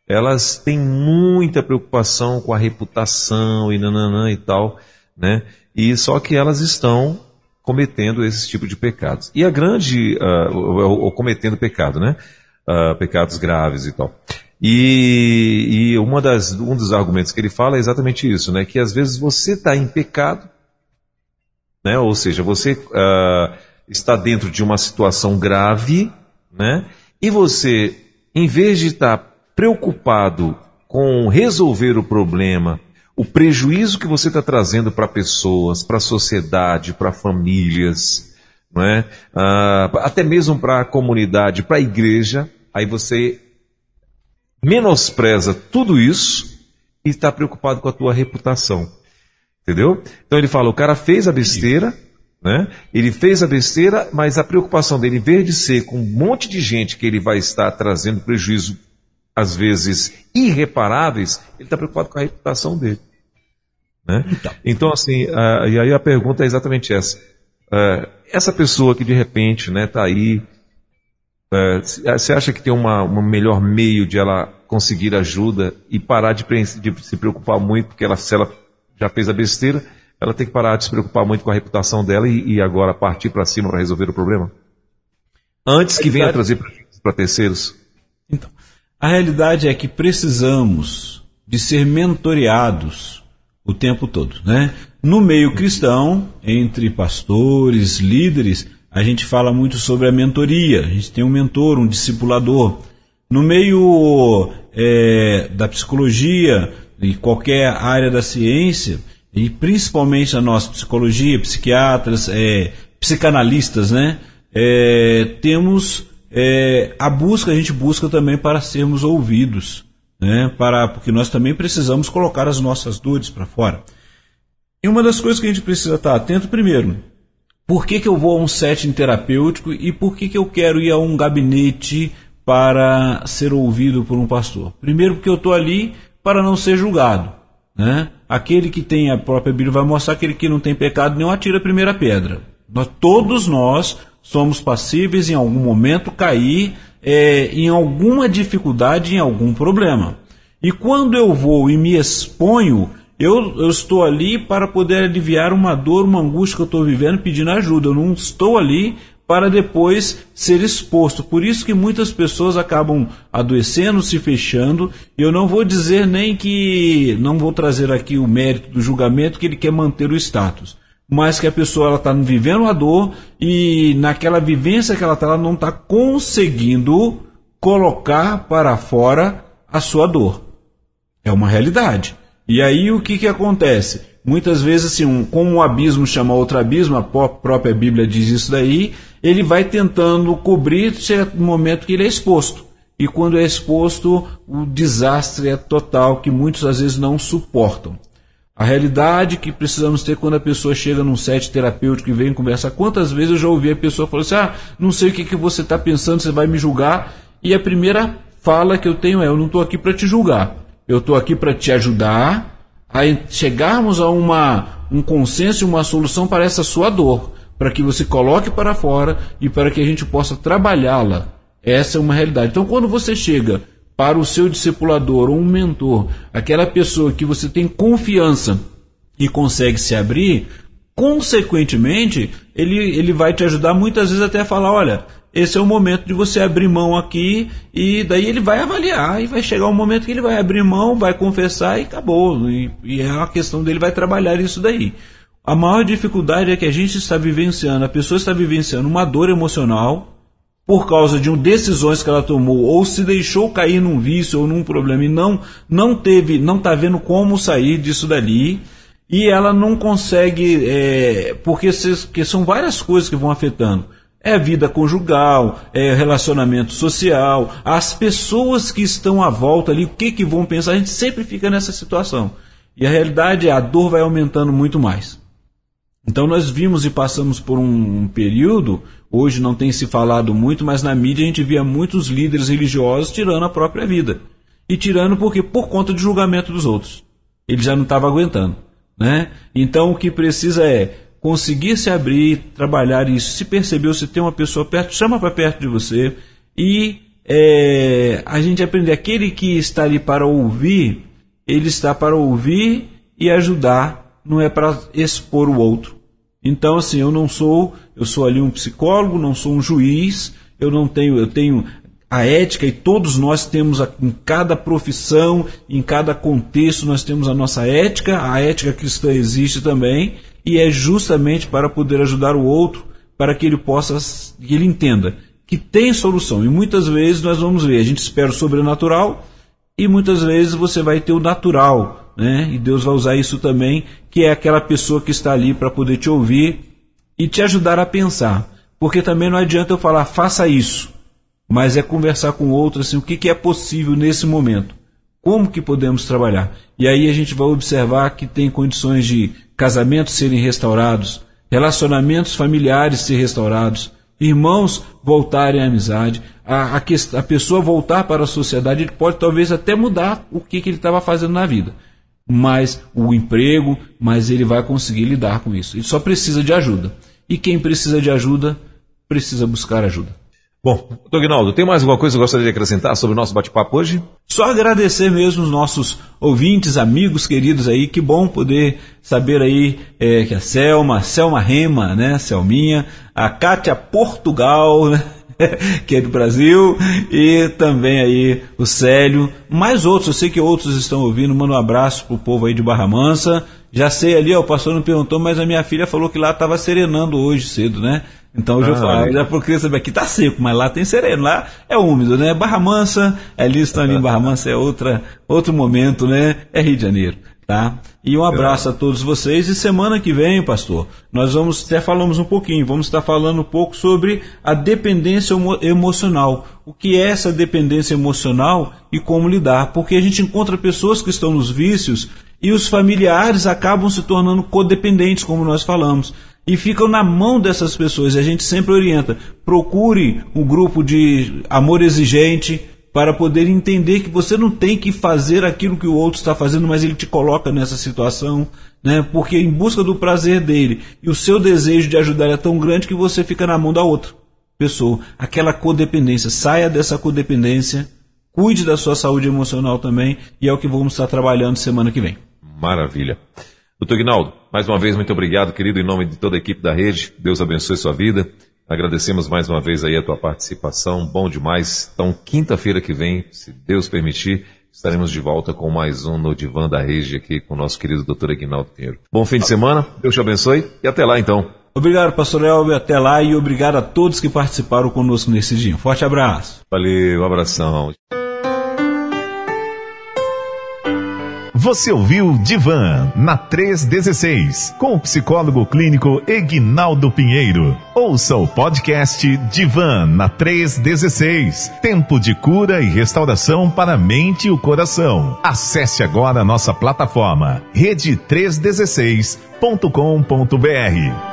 elas têm muita preocupação com a reputação e nananã e tal, né? E só que elas estão cometendo esse tipo de pecados. E a grande... Uh, ou, ou cometendo pecado, né? Uh, pecados graves e tal. E, e uma das, um dos argumentos que ele fala é exatamente isso, né? Que às vezes você está em pecado, né? Ou seja, você uh, está dentro de uma situação grave, né? E você, em vez de estar preocupado com resolver o problema, o prejuízo que você está trazendo para pessoas, para a sociedade, para famílias, não é? Uh, até mesmo para a comunidade, para a igreja, aí você menospreza tudo isso e está preocupado com a tua reputação, entendeu? Então ele fala, o cara fez a besteira, né? Ele fez a besteira, mas a preocupação dele, em vez de ser com um monte de gente que ele vai estar trazendo prejuízo, às vezes irreparáveis, ele está preocupado com a reputação dele, né? Então, então assim, a, e aí a pergunta é exatamente essa. Uh, essa pessoa que de repente está, né, aí, você uh, acha que tem uma, uma melhor meio de ela conseguir ajuda e parar de, de se preocupar muito, porque ela, se ela já fez a besteira, ela tem que parar de se preocupar muito com a reputação dela e, e agora partir para cima para resolver o problema? Antes que venha trazer para terceiros. Então, a realidade é que precisamos de ser mentoreados o tempo todo, né? No meio cristão, entre pastores, líderes, a gente fala muito sobre a mentoria. A gente tem um mentor, um discipulador. No meio é, da psicologia e qualquer área da ciência, e principalmente a nossa psicologia, psiquiatras, é, psicanalistas, né? É, temos... É, a busca, a gente busca também para sermos ouvidos, né? Para, porque nós também precisamos colocar as nossas dores para fora. E uma das coisas que a gente precisa estar atento, primeiro, por que que eu vou a um setting terapêutico e por que que eu quero ir a um gabinete para ser ouvido por um pastor? Primeiro, porque eu estou ali para não ser julgado, né? Aquele que tem, a própria Bíblia vai mostrar, aquele que não tem pecado nenhum atira a primeira pedra. Nós, todos nós somos passíveis em algum momento cair é, em alguma dificuldade, em algum problema. E quando eu vou e me exponho, eu, eu estou ali para poder aliviar uma dor, uma angústia que eu estou vivendo, pedindo ajuda. Eu não estou ali para depois ser exposto. Por isso que muitas pessoas acabam adoecendo, se fechando. E eu não vou dizer nem que, não vou trazer aqui o mérito do julgamento, que ele quer manter o status, mas que a pessoa está vivendo a dor e naquela vivência que ela está, ela não está conseguindo colocar para fora a sua dor. É uma realidade. E aí o que, que acontece? Muitas vezes, assim, um, como um abismo chama outro abismo, a própria Bíblia diz isso daí, ele vai tentando cobrir certo momento que ele é exposto. E quando é exposto, o desastre é total, que muitas às vezes não suportam. A realidade que precisamos ter quando a pessoa chega num set terapêutico e vem conversar, quantas vezes eu já ouvi a pessoa falar assim, ah, não sei o que, que você está pensando, você vai me julgar, e a primeira fala que eu tenho é, eu não estou aqui para te julgar, eu estou aqui para te ajudar a chegarmos a uma, um consenso e uma solução para essa sua dor, para que você coloque para fora e para que a gente possa trabalhá-la. Essa é uma realidade. Então, quando você chega para o seu discipulador ou um mentor, aquela pessoa que você tem confiança e consegue se abrir, consequentemente, ele, ele vai te ajudar muitas vezes até a falar, olha, esse é o momento de você abrir mão aqui, e daí ele vai avaliar, e vai chegar um momento que ele vai abrir mão, vai confessar e acabou. E, e é uma questão dele, vai trabalhar isso daí. A maior dificuldade é que a gente está vivenciando, a pessoa está vivenciando uma dor emocional, por causa de um, decisões que ela tomou, ou se deixou cair num vício ou num problema e não, não teve, não está vendo como sair disso dali, e ela não consegue, é, porque, se, porque são várias coisas que vão afetando. É a vida conjugal, é relacionamento social, as pessoas que estão à volta ali, o que, que vão pensar, a gente sempre fica nessa situação. E a realidade é a dor vai aumentando muito mais. Então nós vimos e passamos por um período, hoje não tem se falado muito, mas na mídia a gente via muitos líderes religiosos tirando a própria vida. E tirando porque por conta de julgamento dos outros. Ele já não estava aguentando, né? Então o que precisa é conseguir se abrir, trabalhar isso. Se percebeu, se tem uma pessoa perto, chama para perto de você. E é, a gente aprender, aquele que está ali para ouvir, ele está para ouvir e ajudar. Não é para expor o outro. Então, assim, eu não sou, eu sou ali um psicólogo, não sou um juiz, eu não tenho, eu tenho a ética, e todos nós temos a, em cada profissão, em cada contexto, nós temos a nossa ética, a ética cristã existe também, e é justamente para poder ajudar o outro, para que ele possa, que ele entenda que tem solução. E muitas vezes nós vamos ver, a gente espera o sobrenatural, e muitas vezes você vai ter o natural, né? E Deus vai usar isso também, que é aquela pessoa que está ali para poder te ouvir e te ajudar a pensar, porque também não adianta eu falar faça isso, mas é conversar com o outro assim, o que, que é possível nesse momento, como que podemos trabalhar, e aí a gente vai observar que tem condições de casamentos serem restaurados, relacionamentos familiares serem restaurados, irmãos voltarem à amizade, a, a, a pessoa voltar para a sociedade, ele pode talvez até mudar o que, que ele estava fazendo na vida, mas o emprego, mas ele vai conseguir lidar com isso. Ele só precisa de ajuda. E quem precisa de ajuda, precisa buscar ajuda. Bom, doutor Egnaldo, tem mais alguma coisa que eu gostaria de acrescentar sobre o nosso bate-papo hoje? Só agradecer mesmo os nossos ouvintes, amigos queridos aí, que bom poder saber aí é, que a Selma, a Selma Rema, né, a Selminha, a Cátia Portugal, né? Que é do Brasil, e também aí o Célio, mais outros, eu sei que outros estão ouvindo, manda um abraço pro povo aí de Barra Mansa, já sei ali, ó, o pastor não perguntou, mas a minha filha falou que lá estava serenando hoje cedo, né? Então hoje ah, eu falo, é. já porque saber aqui tá seco, mas lá tem sereno, lá é úmido, né? Barra Mansa, ali estão ali em Barra Mansa, é outra, outro momento, né? É Rio de Janeiro. Tá? E um abraço a todos vocês, e semana que vem, pastor, nós vamos, até falamos um pouquinho, vamos estar falando um pouco sobre a dependência emocional, o que é essa dependência emocional e como lidar, porque a gente encontra pessoas que estão nos vícios e os familiares acabam se tornando codependentes, como nós falamos, e ficam na mão dessas pessoas, e a gente sempre orienta, procure um grupo de amor exigente, para poder entender que você não tem que fazer aquilo que o outro está fazendo, mas ele te coloca nessa situação, né? Porque em busca do prazer dele, e o seu desejo de ajudar é tão grande que você fica na mão da outra pessoa. Aquela codependência, saia dessa codependência, cuide da sua saúde emocional também, e é o que vamos estar trabalhando semana que vem. Maravilha. doutor Egnaldo, mais uma vez, muito obrigado, querido, em nome de toda a equipe da Rede, Deus abençoe sua vida. Agradecemos mais uma vez aí a tua participação, bom demais. Então, quinta-feira que vem, se Deus permitir, estaremos de volta com mais um No Divã da Rede aqui com o nosso querido doutor Egnaldo Pinheiro. Bom fim de semana, Deus te abençoe e até lá então. Obrigado, pastor Elber, até lá, e obrigado a todos que participaram conosco nesse dia. Forte abraço. Valeu, um abração. Você ouviu Divan, na trezentos e dezesseis, com o psicólogo clínico Egnaldo Pinheiro. Ouça o podcast Divan, na trezentos e dezesseis, tempo de cura e restauração para a mente e o coração. Acesse agora a nossa plataforma, rede trezentos e dezesseis ponto com ponto br.